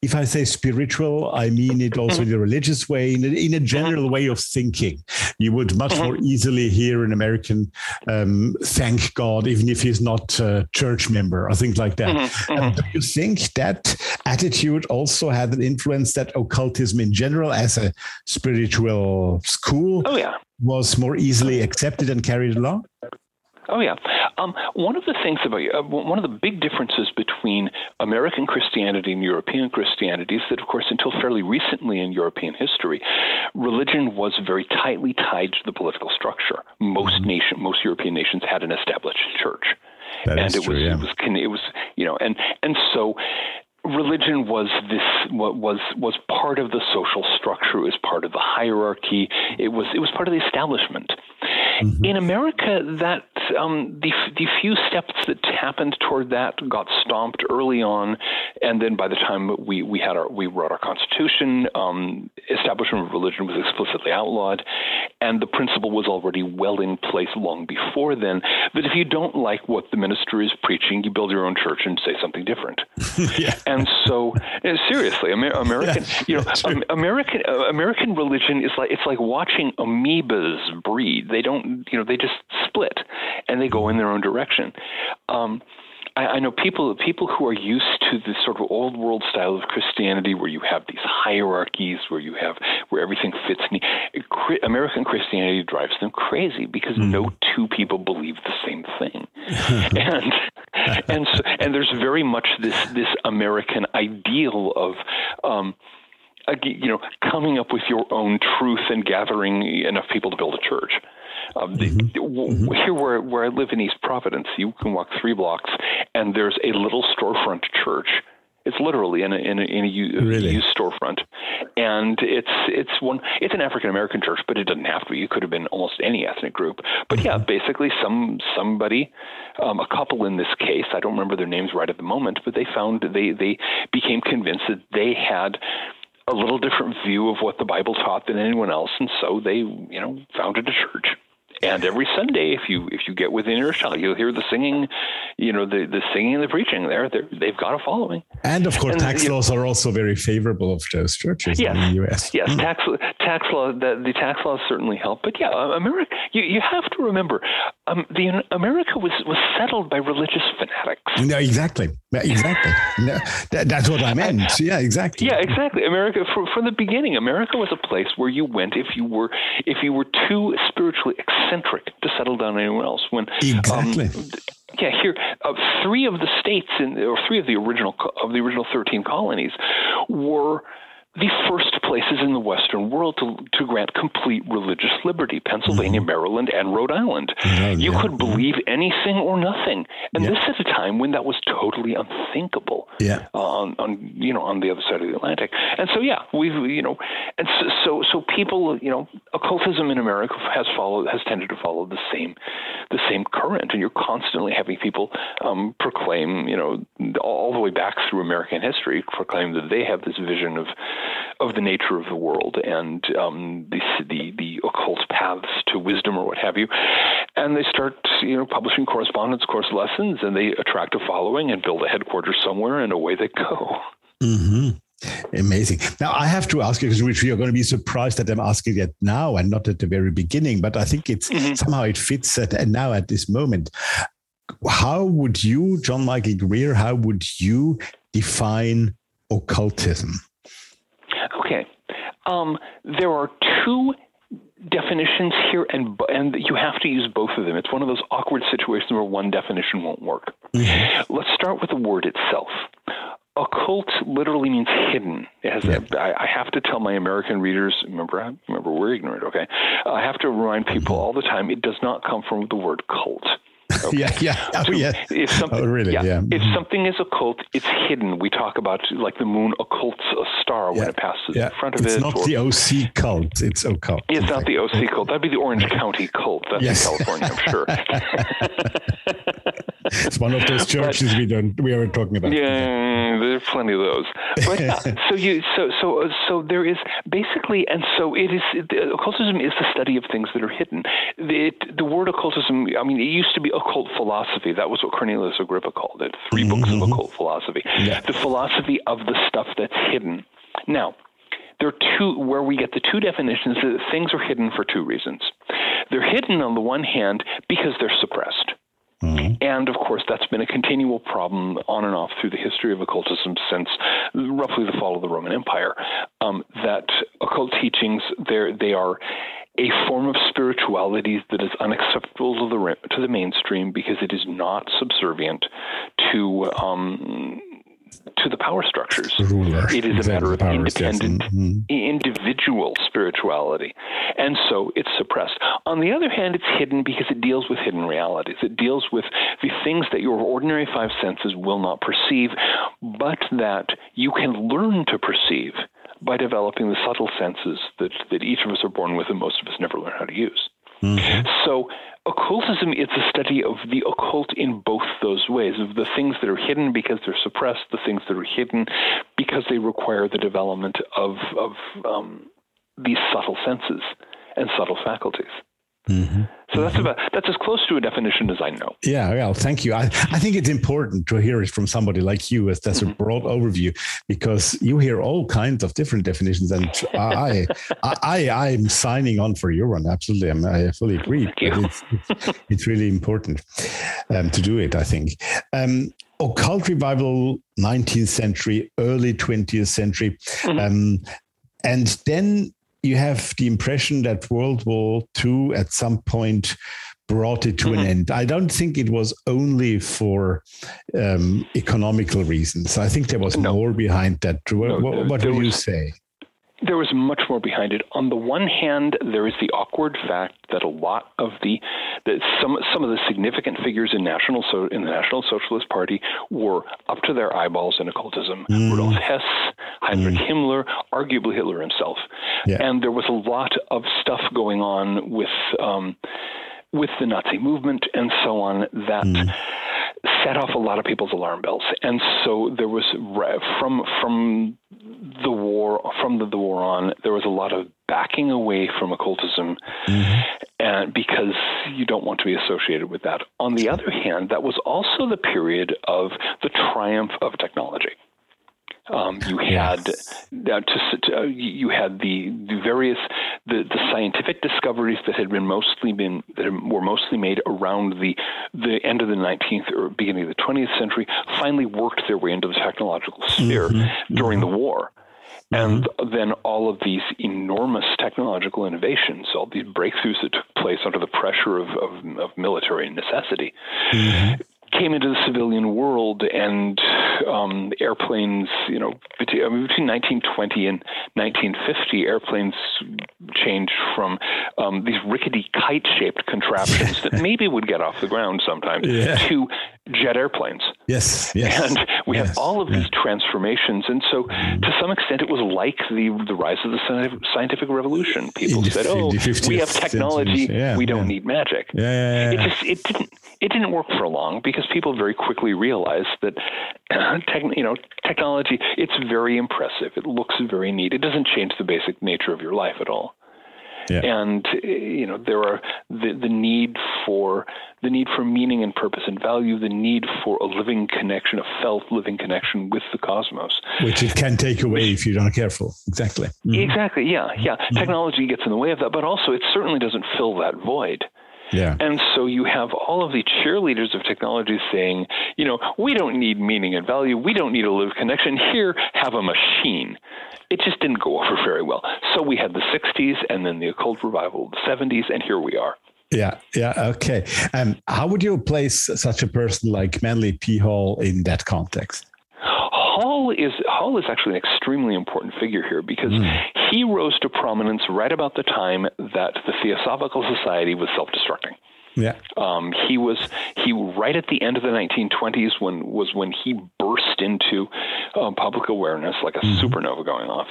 if I say spiritual, I mean it also in a religious way, in a, in a general way of thinking. You would much more easily hear an American um, thank God, even if he's not a church member or things like that. Um, do you think that attitude also had an influence that occultism in general as a spiritual school oh, yeah. was more easily accepted and carried along? Oh, yeah. Um, one of the things about uh, one of the big differences between American Christianity and European Christianity is that, of course, until fairly recently in European history, religion was very tightly tied to the political structure. Most mm-hmm. nation, most European nations had an established church. That and is it, true, was, yeah. it was it was you know and and so. Religion was this was was part of the social structure. It was part of the hierarchy. It was it was part of the establishment. Mm-hmm. In America, that um, the the few steps that happened toward that got stomped early on, and then by the time we we had our we wrote our Constitution, um, establishment of religion was explicitly outlawed, and the principle was already well in place long before then. That if you don't like what the minister is preaching, you build your own church and say something different. yeah. And And so, seriously, American, yeah, you know, um, American, uh, American religion is like it's like watching amoebas breed. They don't, you know, they just split, and they go in their own direction. Um, I, I know people, people who are used to this sort of old world style of Christianity, where you have these hierarchies, where you have where everything fits. American Christianity drives them crazy because mm. no two people believe the same thing, and. and so, and there's very much this this American ideal of, um, you know, coming up with your own truth and gathering enough people to build a church. Um, mm-hmm. the, w- mm-hmm. Here where where I live in East Providence, you can walk three blocks and there's a little storefront church. It's literally in a in a, in a used really? storefront, and it's it's one it's an African American church, but it doesn't have to be. It could have been almost any ethnic group. But yeah, basically, some somebody, um, a couple in this case, I don't remember their names right at the moment, but they found they they became convinced that they had a little different view of what the Bible taught than anyone else, and so they you know founded a church. And every Sunday, if you if you get within earshot, you'll hear the singing, you know, the, the singing and the preaching there. They've got a following. And, of course, and, tax laws know, are also very favorable of those churches yes, in the U S. Yes, mm. tax, tax law, the, the tax laws certainly help. But, yeah, America, you, you have to remember, um, the America was, was settled by religious fanatics. No, exactly. Exactly. no, that, that's what I meant. And, yeah, exactly. Yeah, exactly. America, from, from the beginning, America was a place where you went if you were, if you were too spiritually eccentric to settle down anywhere else. When exactly, um, yeah, here uh, three of the states in, or three of the original of the original thirteen colonies were the first places in the Western world to to grant complete religious liberty: Pennsylvania, mm-hmm. Maryland, and Rhode Island. Oh, you yeah. could believe anything or nothing, and yeah. this is a time when that was totally unthinkable. Yeah, uh, on, on you know on the other side of the Atlantic, and so yeah, we've you know, and so so, so people you know, occultism in America has followed has tended to follow the same the same current, and you're constantly having people um, proclaim you know all the way back through American history proclaim that they have this vision of of the nature of the world and um, the, the the occult paths to wisdom or what have you, and they start you know publishing correspondence course lessons, and they attract a following and build a headquarters somewhere, and away they go. Mm-hmm. Amazing. Now, I have to ask you, which you're going to be surprised that I'm asking it now and not at the very beginning, but I think it's mm-hmm. somehow it fits at, and now at this moment. How would you, John Michael Greer, how would you define occultism? Okay, um, there are two definitions here, and and you have to use both of them. It's one of those awkward situations where one definition won't work. Mm-hmm. Let's start with the word itself. Occult literally means hidden. It has yeah. a, I, I have to tell my American readers, remember, I, remember we're ignorant, okay? I have to remind people all the time, it does not come from the word cult. Okay. Yeah, yeah. Oh, so yeah. If something, oh, really? Yeah. yeah. If something is occult, it's hidden. We talk about like the moon occults a star yeah. when it passes yeah. in front of it's it. It's not or, the O C cult. It's occult. It's not fact. The O C cult. That'd be the Orange County cult. That's yes. in California, I'm sure. It's one of those churches but, we don't we aren't talking about. Yeah, there's plenty of those. But yeah, so you so so so there is basically, and so it is. Occultism is the study of things that are hidden. The it, the word occultism, I mean, it used to be occult philosophy. That was what Cornelius Agrippa called it. Three mm-hmm. books of occult philosophy. Yeah. The philosophy of the stuff that's hidden. Now, there are two where we get the two definitions that things are hidden for two reasons. They're hidden on the one hand because they're suppressed. Mm-hmm. And, of course, that's been a continual problem on and off through the history of occultism since roughly the fall of the Roman Empire, um, that occult teachings, they are a form of spirituality that is unacceptable to the, to the mainstream because it is not subservient to um, to the power structures. The ruler. It is exactly. a matter of power independent, mm-hmm. individual spirituality. And so it's suppressed. On the other hand, it's hidden because it deals with hidden realities. It deals with the things that your ordinary five senses will not perceive, but that you can learn to perceive by developing the subtle senses that, that each of us are born with and most of us never learn how to use. Mm-hmm. So occultism is the study of the occult in both those ways, of the things that are hidden because they're suppressed, the things that are hidden because they require the development of, of um, these subtle senses and subtle faculties. Mm-hmm. So that's about that's as close to a definition as I know. Yeah, well, thank you. I, I think it's important to hear it from somebody like you, as that's mm-hmm. a broad overview, because you hear all kinds of different definitions, and I, I, I, I'm signing on for your one. Absolutely, I'm, I fully agree. Thank you. It's, it's, it's really important um, to do it, I think. Um, occult revival, nineteenth century, early twentieth century, mm-hmm. um, and then. You have the impression that World War Two at some point brought it to mm-hmm. an end. I don't think it was only for um, economical reasons. I think there was no. more behind that. No, what there, what there do was, you say? There was much more behind it. On the one hand, there is the awkward fact that a lot of the that some some of the significant figures in national so in the National Socialist Party were up to their eyeballs in occultism. Mm. Rudolf Hess, Heinrich mm. Himmler, arguably Hitler himself. Yeah. And there was a lot of stuff going on with um, with the Nazi movement and so on that mm. set off a lot of people's alarm bells. And so there was from from the war from the, the war on, there was a lot of backing away from occultism mm-hmm. and because you don't want to be associated with that. On the other hand, that was also the period of the triumph of technology. Um, you had yes. uh, to, uh, you had the, the various the, the scientific discoveries that had been mostly been that were mostly made around the the end of the nineteenth or beginning of the twentieth century finally worked their way into the technological sphere mm-hmm. during mm-hmm. the war. And then all of these enormous technological innovations, all these breakthroughs that took place under the pressure of, of, of military necessity, mm-hmm. came into the civilian world, and um, airplanes, you know, between, I mean, between nineteen twenty and nineteen fifty, airplanes changed from um, these rickety kite-shaped contraptions that maybe would get off the ground sometimes yeah. to jet airplanes. Yes, yes. And we yes, have all of these yeah. transformations. And so mm. to some extent, it was like the the rise of the scientific revolution. People the, said, oh, we have technology. Yeah, we don't yeah. need magic. Yeah, yeah, yeah. It just it didn't it didn't work for long because people very quickly realized that, uh, tech, you know, technology, it's very impressive. It looks very neat. It doesn't change the basic nature of your life at all. Yeah. And, you know, there are the, the need for the need for meaning and purpose and value, the need for a living connection, a felt living connection with the cosmos. Which it can take away if you're not careful. Exactly. Mm-hmm. Exactly. Yeah. Yeah. Mm-hmm. Technology gets in the way of that, but also it certainly doesn't fill that void. Yeah. And so you have all of the cheerleaders of technology saying, you know, we don't need meaning and value. We don't need a live connection. Here, have a machine. It just didn't go over very well. So we had the sixties and then the occult revival of the seventies, and here we are. Yeah, yeah, okay. Um, how would you place such a person like Manly P. Hall in that context? Hall is Hall is actually an extremely important figure here because mm. he rose to prominence right about the time that the Theosophical Society was self-destructing. Yeah, um, he was he right at the end of the nineteen twenties when was when he burst into um, public awareness like a mm-hmm. supernova going off,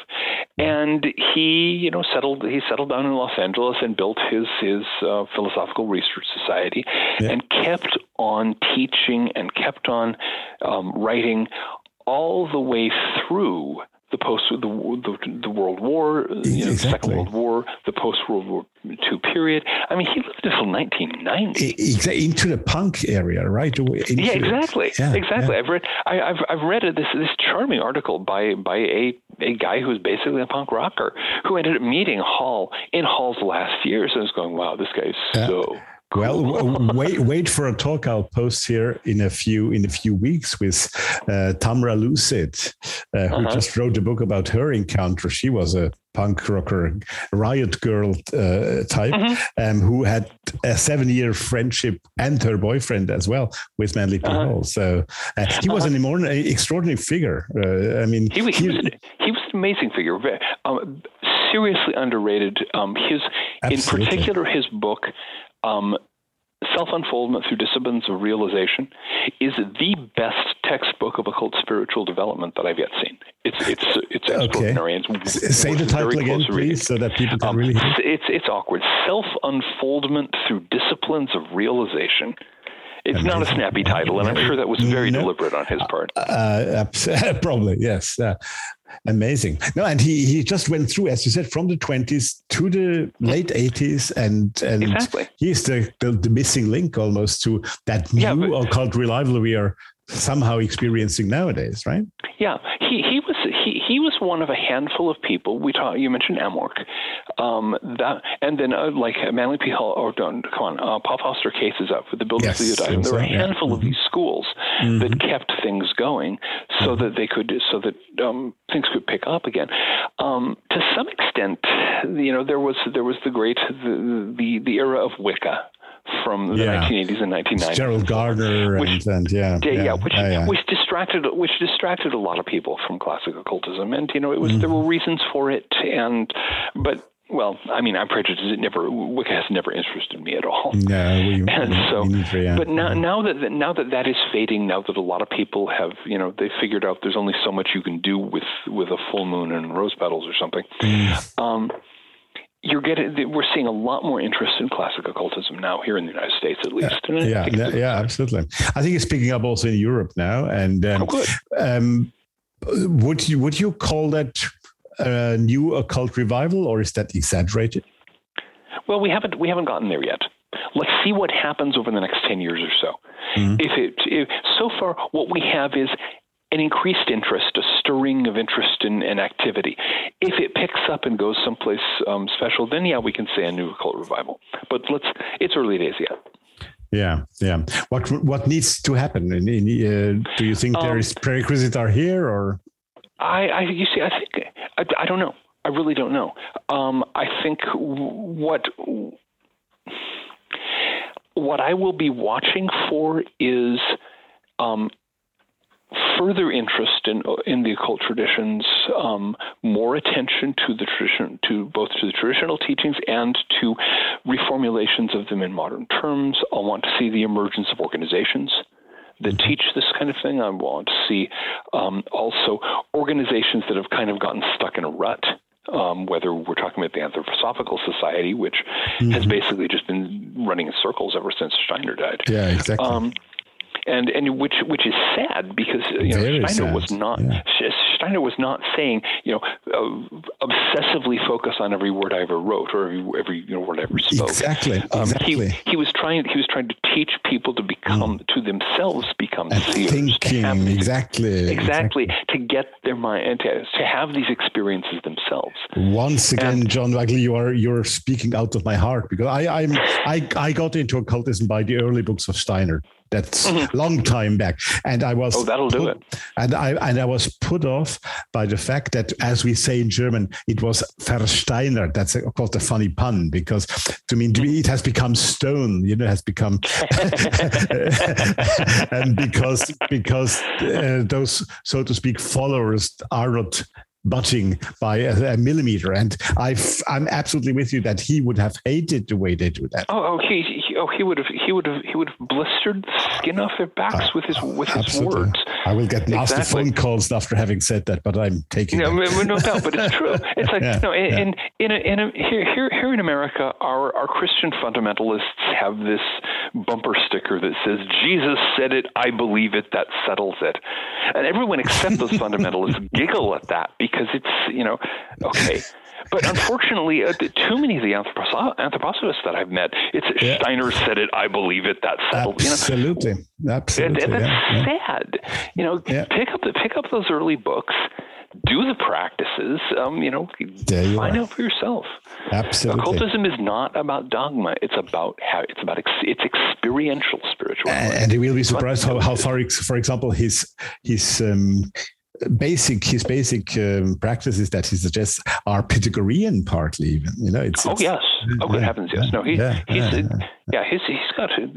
and he you know settled he settled down in Los Angeles and built his his uh, Philosophical Research Society, yeah. and kept on teaching and kept on um, writing. all the way through the post the the, the World War, exactly. you know, Second World War, the post World War Two period. I mean, he lived until nineteen ninety. Exactly, into the punk area, right? Into yeah, exactly, yeah, exactly. Yeah. I've read I, I've I've read this this charming article by by a. a guy who was basically a punk rocker who ended up meeting Hall in Hall's last years, and was going, wow, this guy is so uh, cool. Well, w- wait, wait for a talk I'll post here in a few in a few weeks with uh, Tamra Lucid, uh, who uh-huh. just wrote a book about her encounter. She was a punk rocker, riot girl uh, type, mm-hmm. um, who had a seven-year friendship and her boyfriend as well with Manly P. Hall. Uh-huh. So uh, he was uh-huh. an imor- extraordinary figure. Uh, I mean, he, he, he, was an, he was an amazing figure, um, seriously underrated. Um, his, absolutely. In particular, his book. Um, Self-Unfoldment Through Disciplines of Realization is the best textbook of occult spiritual development that I've yet seen. It's it's it's extraordinary. Okay. It's, Say the title again, please, reading. So that people can um, really hear. It's it's awkward. Self-Unfoldment Through Disciplines of Realization. It's amazing. Not a snappy title, and I'm sure that was very no. deliberate on his part. Uh, uh, probably, yes. Uh, amazing. No, and he, he just went through, as you said, from the twenties to the late eighties, and, and exactly. he's the, the, the missing link almost to that new yeah, but, occult revival we are somehow experiencing nowadays, right? Yeah, he he was he, he was one of a handful of people. We talk, you mentioned AMORC, um, that, and then uh, like Manly P. Hall or don't come on, uh, Paul Foster Case is up with the building yes, of the Theodizum. There were a handful yeah. of mm-hmm. these schools mm-hmm. that kept things going so mm-hmm. that they could so that um, things could pick up again. Um, to some extent, you know, there was there was the great the the, the era of Wicca. From the yeah. nineteen eighties and nineteen nineties, it's Gerald Gardner, which, and, and yeah, yeah, yeah, which, yeah, yeah, which distracted, which distracted a lot of people from classic occultism, and you know, it was mm. there were reasons for it, and but well, I mean, I'm prejudiced. It never Wicca has never interested me at all. No, we, and we, so, we for, yeah. but now, yeah. now that now that that is fading, now that a lot of people have, you know, they figured out there's only so much you can do with with a full moon and rose petals or something. Mm. Um, You're getting. We're seeing a lot more interest in classic occultism now here in the United States, at least. Uh, yeah, yeah, yeah, absolutely. I think it's picking up also in Europe now. And um, oh, good. Um, would you would you call that a new occult revival, or is that exaggerated? Well, we haven't we haven't gotten there yet. Let's see what happens over the next ten years or so. Mm-hmm. If it if, so far, what we have is an increased interest, a stirring of interest in, in activity. If it picks up and goes someplace um, special, then yeah, we can say a new occult revival. But let's, it's early days yet. Yeah, yeah. What what needs to happen? In, in, uh, do you think um, there is prerequisites are here, or? I, I you see, I think I, I don't know. I really don't know. Um, I think what what I will be watching for is. Um, Further interest in in the occult traditions, um, more attention to the tradition, to both to the traditional teachings and to reformulations of them in modern terms. I want to see the emergence of organizations that teach this kind of thing. I want to see um, also organizations that have kind of gotten stuck in a rut. Um, whether we're talking about the Anthroposophical Society, which mm-hmm. has basically just been running in circles ever since Steiner died. Yeah, exactly. Um, And and which which is sad because you know, Steiner was not yeah. Steiner was not saying you know uh, obsessively focus on every word I ever wrote or every every you know word I ever spoke. Exactly. Um, exactly. He, he was trying he was trying to teach people to become mm. to themselves become and seers. Thinking have, exactly, exactly exactly to get their mind and to, to have these experiences themselves. Once again, and, John Wagley, you are you're speaking out of my heart because I I'm I I got into occultism by the early books of Steiner. That's a long time back, and I was oh, that'll put, do it. And I and I was put off by the fact that, as we say in German, it was versteinert. That's a, called a funny pun because, to mean, it has become stone. You know, it has become, and because because uh, those, so to speak, followers are not butting by a, a millimeter. And I've, I'm absolutely with you that he would have hated the way they do that. Oh, okay. he, oh, he would have, he would have, he would have blistered the skin off their backs uh, with his, with absolutely. his words. I will get nasty exactly. phone calls after having said that, but I'm taking no, it. No, no, but it's true. It's like yeah, no, in yeah. in, in, a, in a, here here here in America, our our Christian fundamentalists have this bumper sticker that says, "Jesus said it, I believe it, that settles it," and everyone except those fundamentalists giggle at that because it's you know okay. But unfortunately, uh, too many of the anthropos- anthroposophists that I've met, it's yeah. Steiner said it, I believe it, that settled. Absolutely, you know? absolutely. And, and that's yeah. sad. You know, yeah. pick up the pick up those early books, do the practices. Um, you know, you find are. out for yourself. Absolutely, occultism is not about dogma. It's about how it's about ex- it's experiential spirituality. And, and you will be surprised how, how far, for example, his his. Um, Basic, his basic um, practices that he suggests are Pythagorean, partly even. You know, it's, oh it's, yes, oh good yeah, heavens, yes. No, he, yeah, he's, yeah, yeah. yeah, he's he's got uh,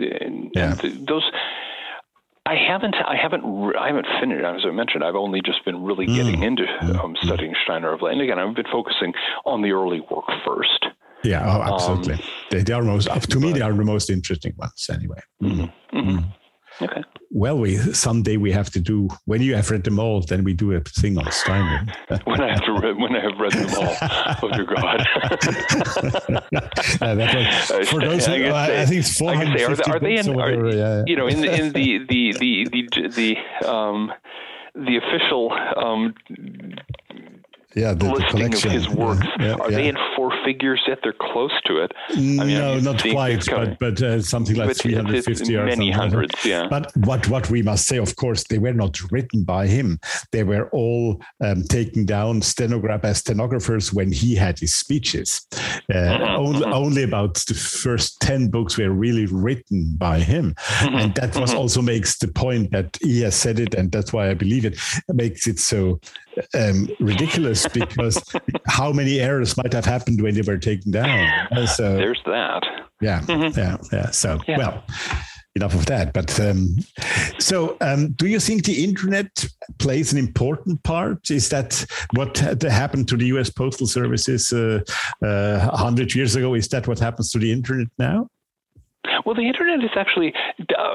yeah. those. I haven't, I haven't, I haven't finished. As I mentioned, I've only just been really getting mm. into um, studying Steiner of late. And again, I've been focusing on the early work first. Yeah, oh, absolutely. Um, they, they are most up to me. They are the most interesting ones, anyway. Mm-hmm. Mm-hmm. Mm. Okay. Well, we someday we have to do when you have read them all. Then we do a thing on Steiner. when I have to read, when I have read them all, oh dear God! uh, that was, for those, I, who, I, I think it's four hundred fifty books. Are they in? Are, yeah. You know, in the in the the the the, the um the official um. Yeah, the, the listing the of his works. Yeah, yeah, Are yeah. they in four figures yet? They're close to it. I mean, no, not quite, but, but uh, something like but three hundred fifty or many something. Hundreds, yeah. But what, what we must say, of course, they were not written by him. They were all um, taken down stenograph by stenographers when he had his speeches. Uh, mm-hmm. only, only about the first ten books were really written by him. Mm-hmm. And that was mm-hmm. also makes the point that he has said it, and that's why I believe it, makes it so um, ridiculous. Because how many errors might have happened when they were taken down? So there's that. Yeah, mm-hmm. yeah, yeah. So yeah. well, enough of that. But um, so, um, do you think the internet plays an important part? Is that what happened to the U S Postal Services uh, uh, a hundred years ago? Is that what happens to the internet now? Well, the internet is actually uh,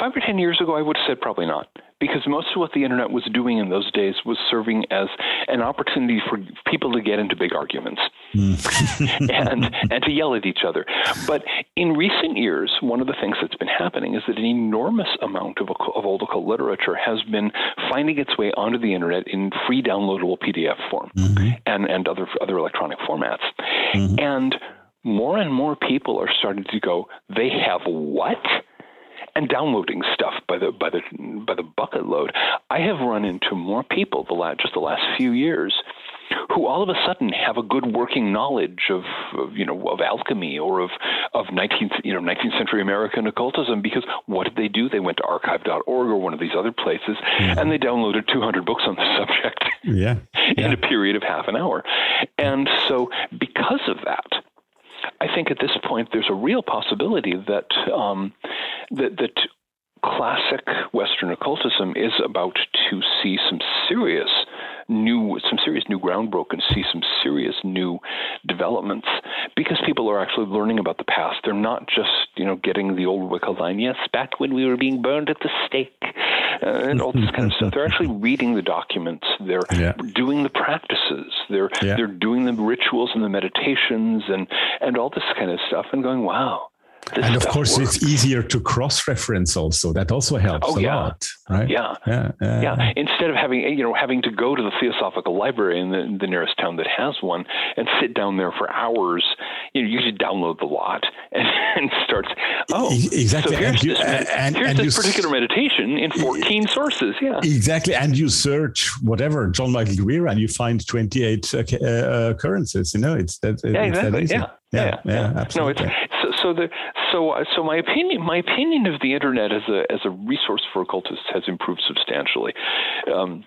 five or ten years ago. I would have said probably not. Because most of what the internet was doing in those days was serving as an opportunity for people to get into big arguments mm. and and to yell at each other. But in recent years, one of the things that's been happening is that an enormous amount of, of old occult literature has been finding its way onto the internet in free downloadable P D F form mm-hmm. and, and other other electronic formats. Mm-hmm. And more and more people are starting to go, they have what? And downloading stuff by the by the by the bucket load. I have run into more people the last, just the last few years who all of a sudden have a good working knowledge of, of you know of alchemy or of of nineteenth you know nineteenth century American occultism because what did they do? They went to archive dot org or one of these other places yeah. and they downloaded two hundred books on the subject yeah. in yeah. a period of half an hour. And so because of that, I think at this point there's a real possibility that um, that, that classic Western occultism is about to see some serious new some serious new ground broken, see some serious new developments because people are actually learning about the past. They're not just you know getting the old Wicca line. Yes, back when we were being burned at the stake uh, and all this kind of stuff. They're actually reading the documents. They're yeah. doing the practices. They're yeah. they're doing the rituals and the meditations and and all this kind of stuff and going wow. This and of course, works. It's easier to cross-reference. Also, that also helps oh, a yeah. lot, right? Yeah, yeah, uh, yeah. Instead of having you know having to go to the Theosophical Library in the, the nearest town that has one and sit down there for hours, you know, you should download the lot and, and start. Oh, exactly. So here's and you, this, uh, and, here's and this particular meditation in fourteen uh, sources. Yeah, exactly. And you search whatever John Michael Greer, and you find twenty-eight uh, uh, occurrences. You know, it's that. Yeah, it's exactly. That easy. Yeah. Yeah, yeah, yeah, yeah, absolutely. No, it's, so, so the so uh, so my opinion my opinion of the internet as a as a resource for occultists has improved substantially, um,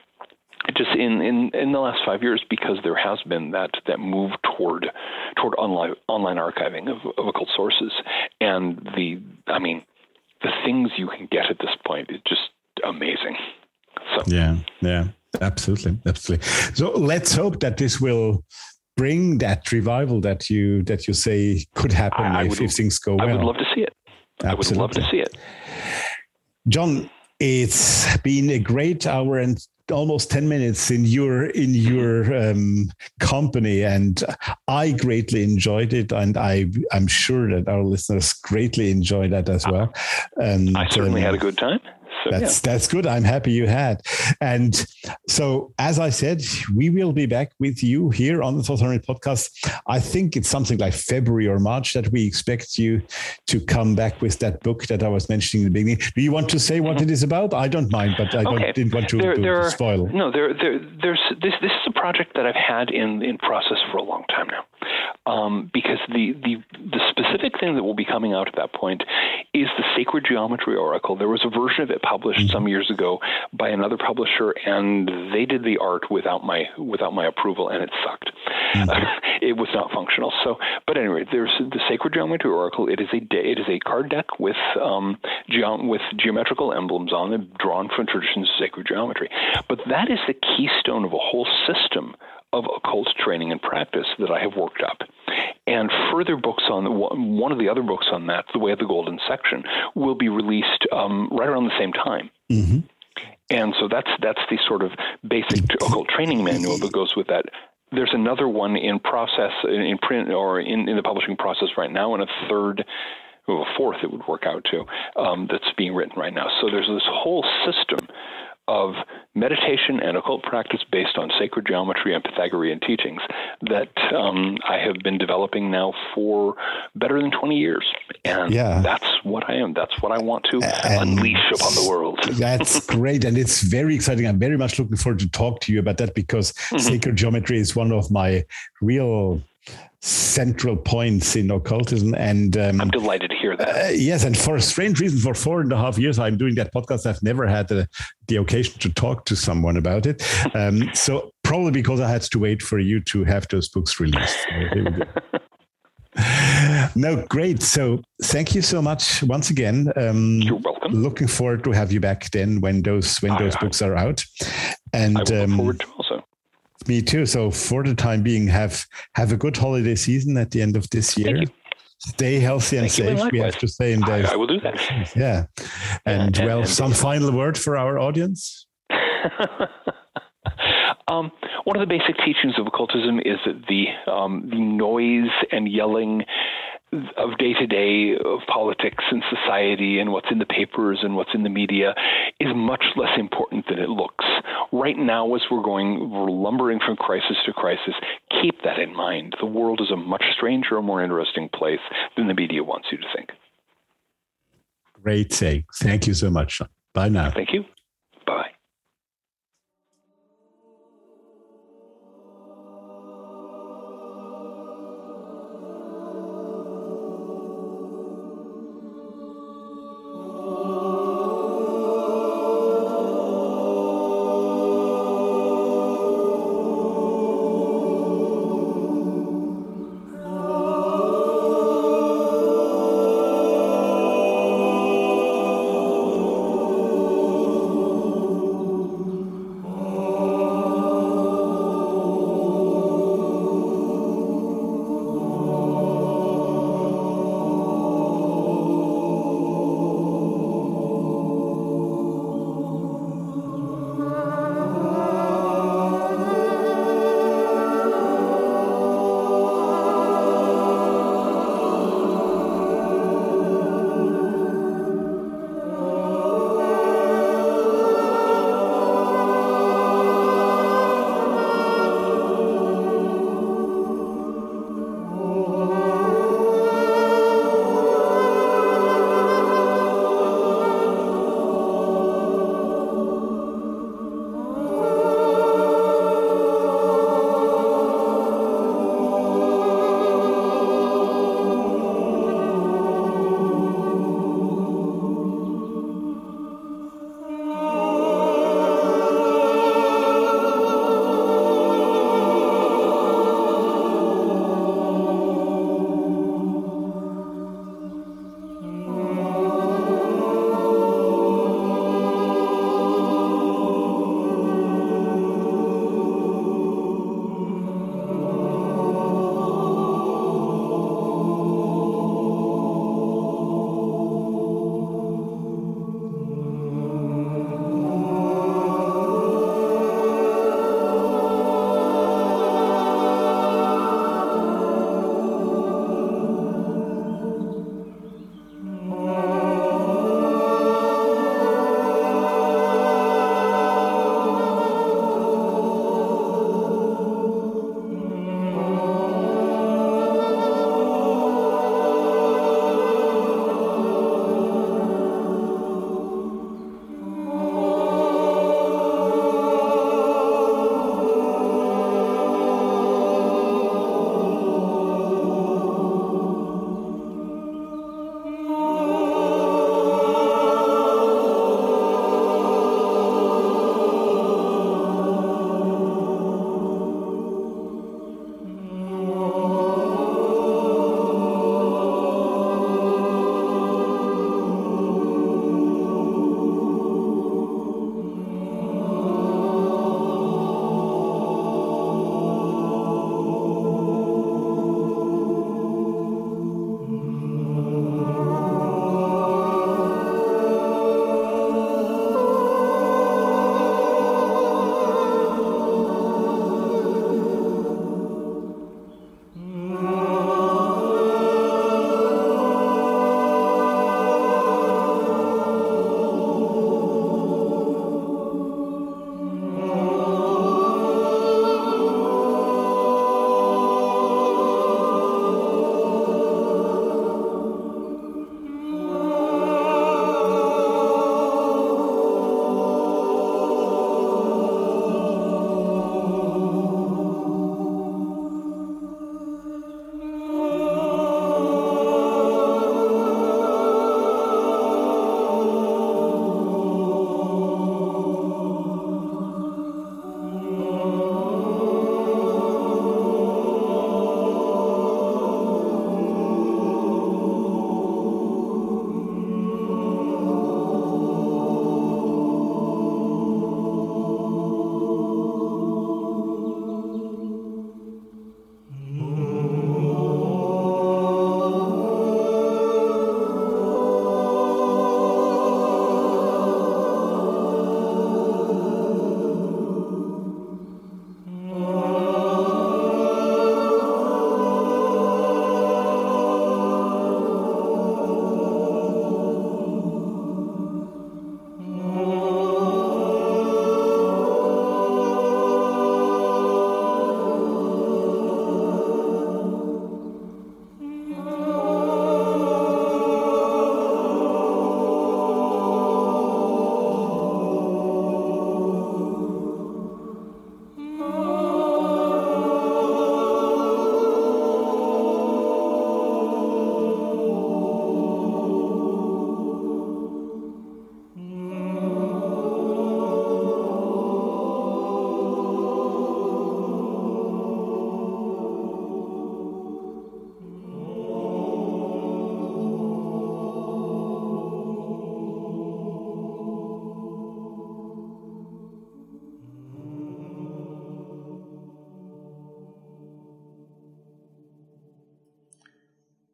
just in, in, in the last five years because there has been that that move toward toward online online archiving of, of occult sources and the I mean the things you can get at this point is just amazing. So yeah, yeah, absolutely, absolutely. So let's hope that this will. bring that revival that you that you say could happen I, I if, would, if things go I well. I would love to see it. Absolutely. I would love to see it. John, it's been a great hour and almost ten minutes in your in your um, company, and I greatly enjoyed it, and I, I'm sure that our listeners greatly enjoyed that as well. And I certainly um, had a good time. So, that's yeah. that's good. I'm happy you had. And so, as I said, we will be back with you here on the Thoth Hermes Podcast. I think it's something like February or March that we expect you to come back with that book that I was mentioning in the beginning. Do you want to say what mm-hmm. it is about? I don't mind, but I okay. don't, didn't want to, there, to, there are, to spoil. No, there, there, there's this. This is a project that I've had in in process for a long time now, um, because the the the specific thing that will be coming out at that point is the Sacred Geometry Oracle. There was a version of it published some years ago by another publisher, and they did the art without my without my approval, and it sucked. Mm-hmm. Uh, it was not functional. So, but anyway, there's the Sacred Geometry Oracle. It is a de- it is a card deck with um geom- with geometrical emblems on it, drawn from traditions of sacred geometry. But that is the keystone of a whole system of occult training and practice that I have worked up. And further books on the, one of the other books on that, The Way of the Golden Section, will be released um, right around the same time. Mm-hmm. And so that's that's the sort of basic occult training manual that goes with that. There's another one in process, in print or in, in the publishing process right now, and a third, well, a fourth it would work out to, um, that's being written right now. So there's this whole system of meditation and occult practice based on sacred geometry and Pythagorean teachings that um, I have been developing now for better than twenty years. And yeah. that's what I am. That's what I want to and unleash upon the world. That's great. And it's very exciting. I'm very much looking forward to talk to you about that, because mm-hmm. sacred geometry is one of my real central points in occultism, and um, I'm delighted to hear that. Uh, yes, and for a strange reason, for four and a half years I'm doing that podcast. I've never had the, the occasion to talk to someone about it. Um, so probably because I had to wait for you to have those books released. So here we go. No, great. So thank you so much once again. Um, You're welcome. Looking forward to have you back then when those when I, those I, books are out. And I will um, look forward to also. Me too. So for the time being, have have a good holiday season at the end of this year. Stay healthy and Thank safe. We have to stay in there. I, I will do that. Yeah. And, and well, and, some and, final word for our audience? um, one of the basic teachings of occultism is that the, um, the noise and yelling of day-to-day of politics and society and what's in the papers and what's in the media is much less important than it looks. Right now, as we're going, we're lumbering from crisis to crisis, keep that in mind. The world is a much stranger, more interesting place than the media wants you to think. Great take. Thank you so much. Bye now. Thank you. Bye.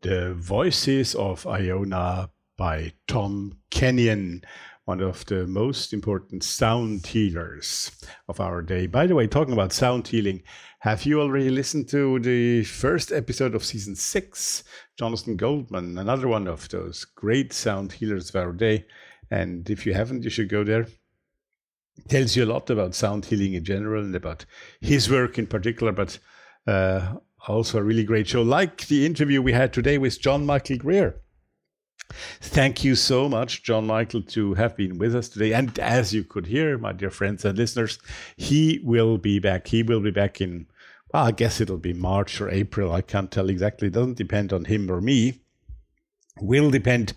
The Voices of Aeona by Tom Kenyon, one of the most important sound healers of our day. By the way, talking about sound healing, have you already listened to the first episode of season six? Jonathan Goldman, another one of those great sound healers of our day. And if you haven't, you should go there. It tells you a lot about sound healing in general and about his work in particular, but uh, also a really great show, like the interview we had today with John Michael Greer. Thank you so much, John Michael, to have been with us today. And as you could hear, my dear friends and listeners, he will be back. He will be back in, well, I guess it'll be March or April. I can't tell exactly. It doesn't depend on him or me. Will depend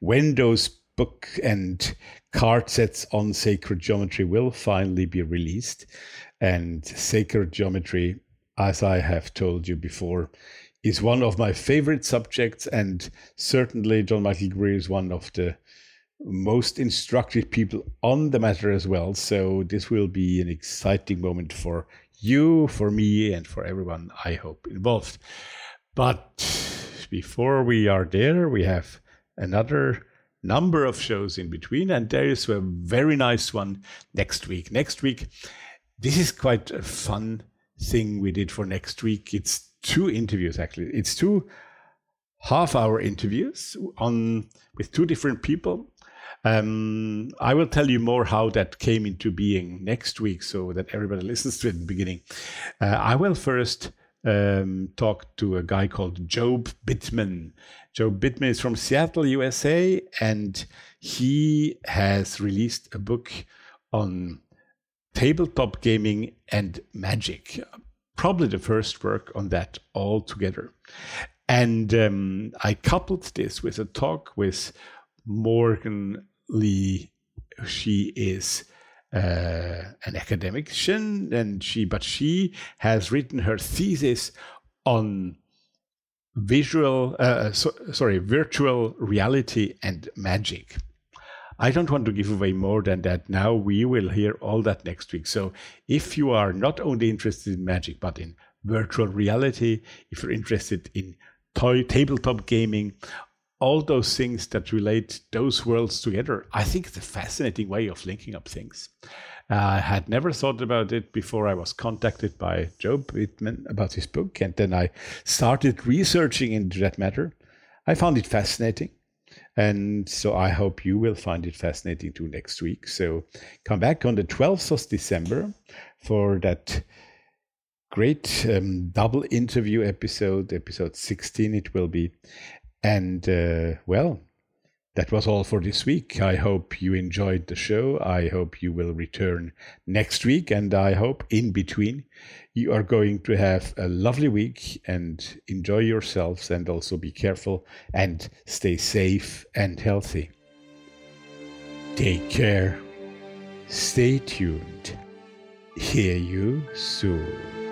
when those book and card sets on sacred geometry will finally be released. And sacred geometry, as I have told you before, is one of my favorite subjects, and certainly John Michael Greer is one of the most instructive people on the matter as well. So this will be an exciting moment for you, for me, and for everyone, I hope, involved. But before we are there, we have another number of shows in between, and there is a very nice one next week. Next week, this is quite a fun thing we did for next week. It's two interviews, actually. It's two half-hour interviews on with two different people. Um, I will tell you more how that came into being next week so that everybody listens to it in the beginning. Uh, I will first um, talk to a guy called Job Bittman. Job Bittman is from Seattle, U S A, and he has released a book on tabletop gaming and magic, probably the first work on that altogether. And um, I coupled this with a talk with Morgan Lee. She is uh, an academician, and she but she has written her thesis on visual, uh, so, sorry, virtual reality and magic. I don't want to give away more than that now. We will hear all that next week. So if you are not only interested in magic, but in virtual reality, if you're interested in toy, tabletop gaming, all those things that relate those worlds together, I think it's a fascinating way of linking up things. I had never thought about it before I was contacted by Job Bittman about his book, and then I started researching into that matter. I found it fascinating. And so I hope you will find it fascinating too next week. So come back on the twelfth of December for that great um, double interview episode, episode sixteen it will be. And, uh, well, that was all for this week. I hope you enjoyed the show. I hope you will return next week. And I hope in between you are going to have a lovely week and enjoy yourselves, and also be careful and stay safe and healthy. Take care. Stay tuned. Hear you soon.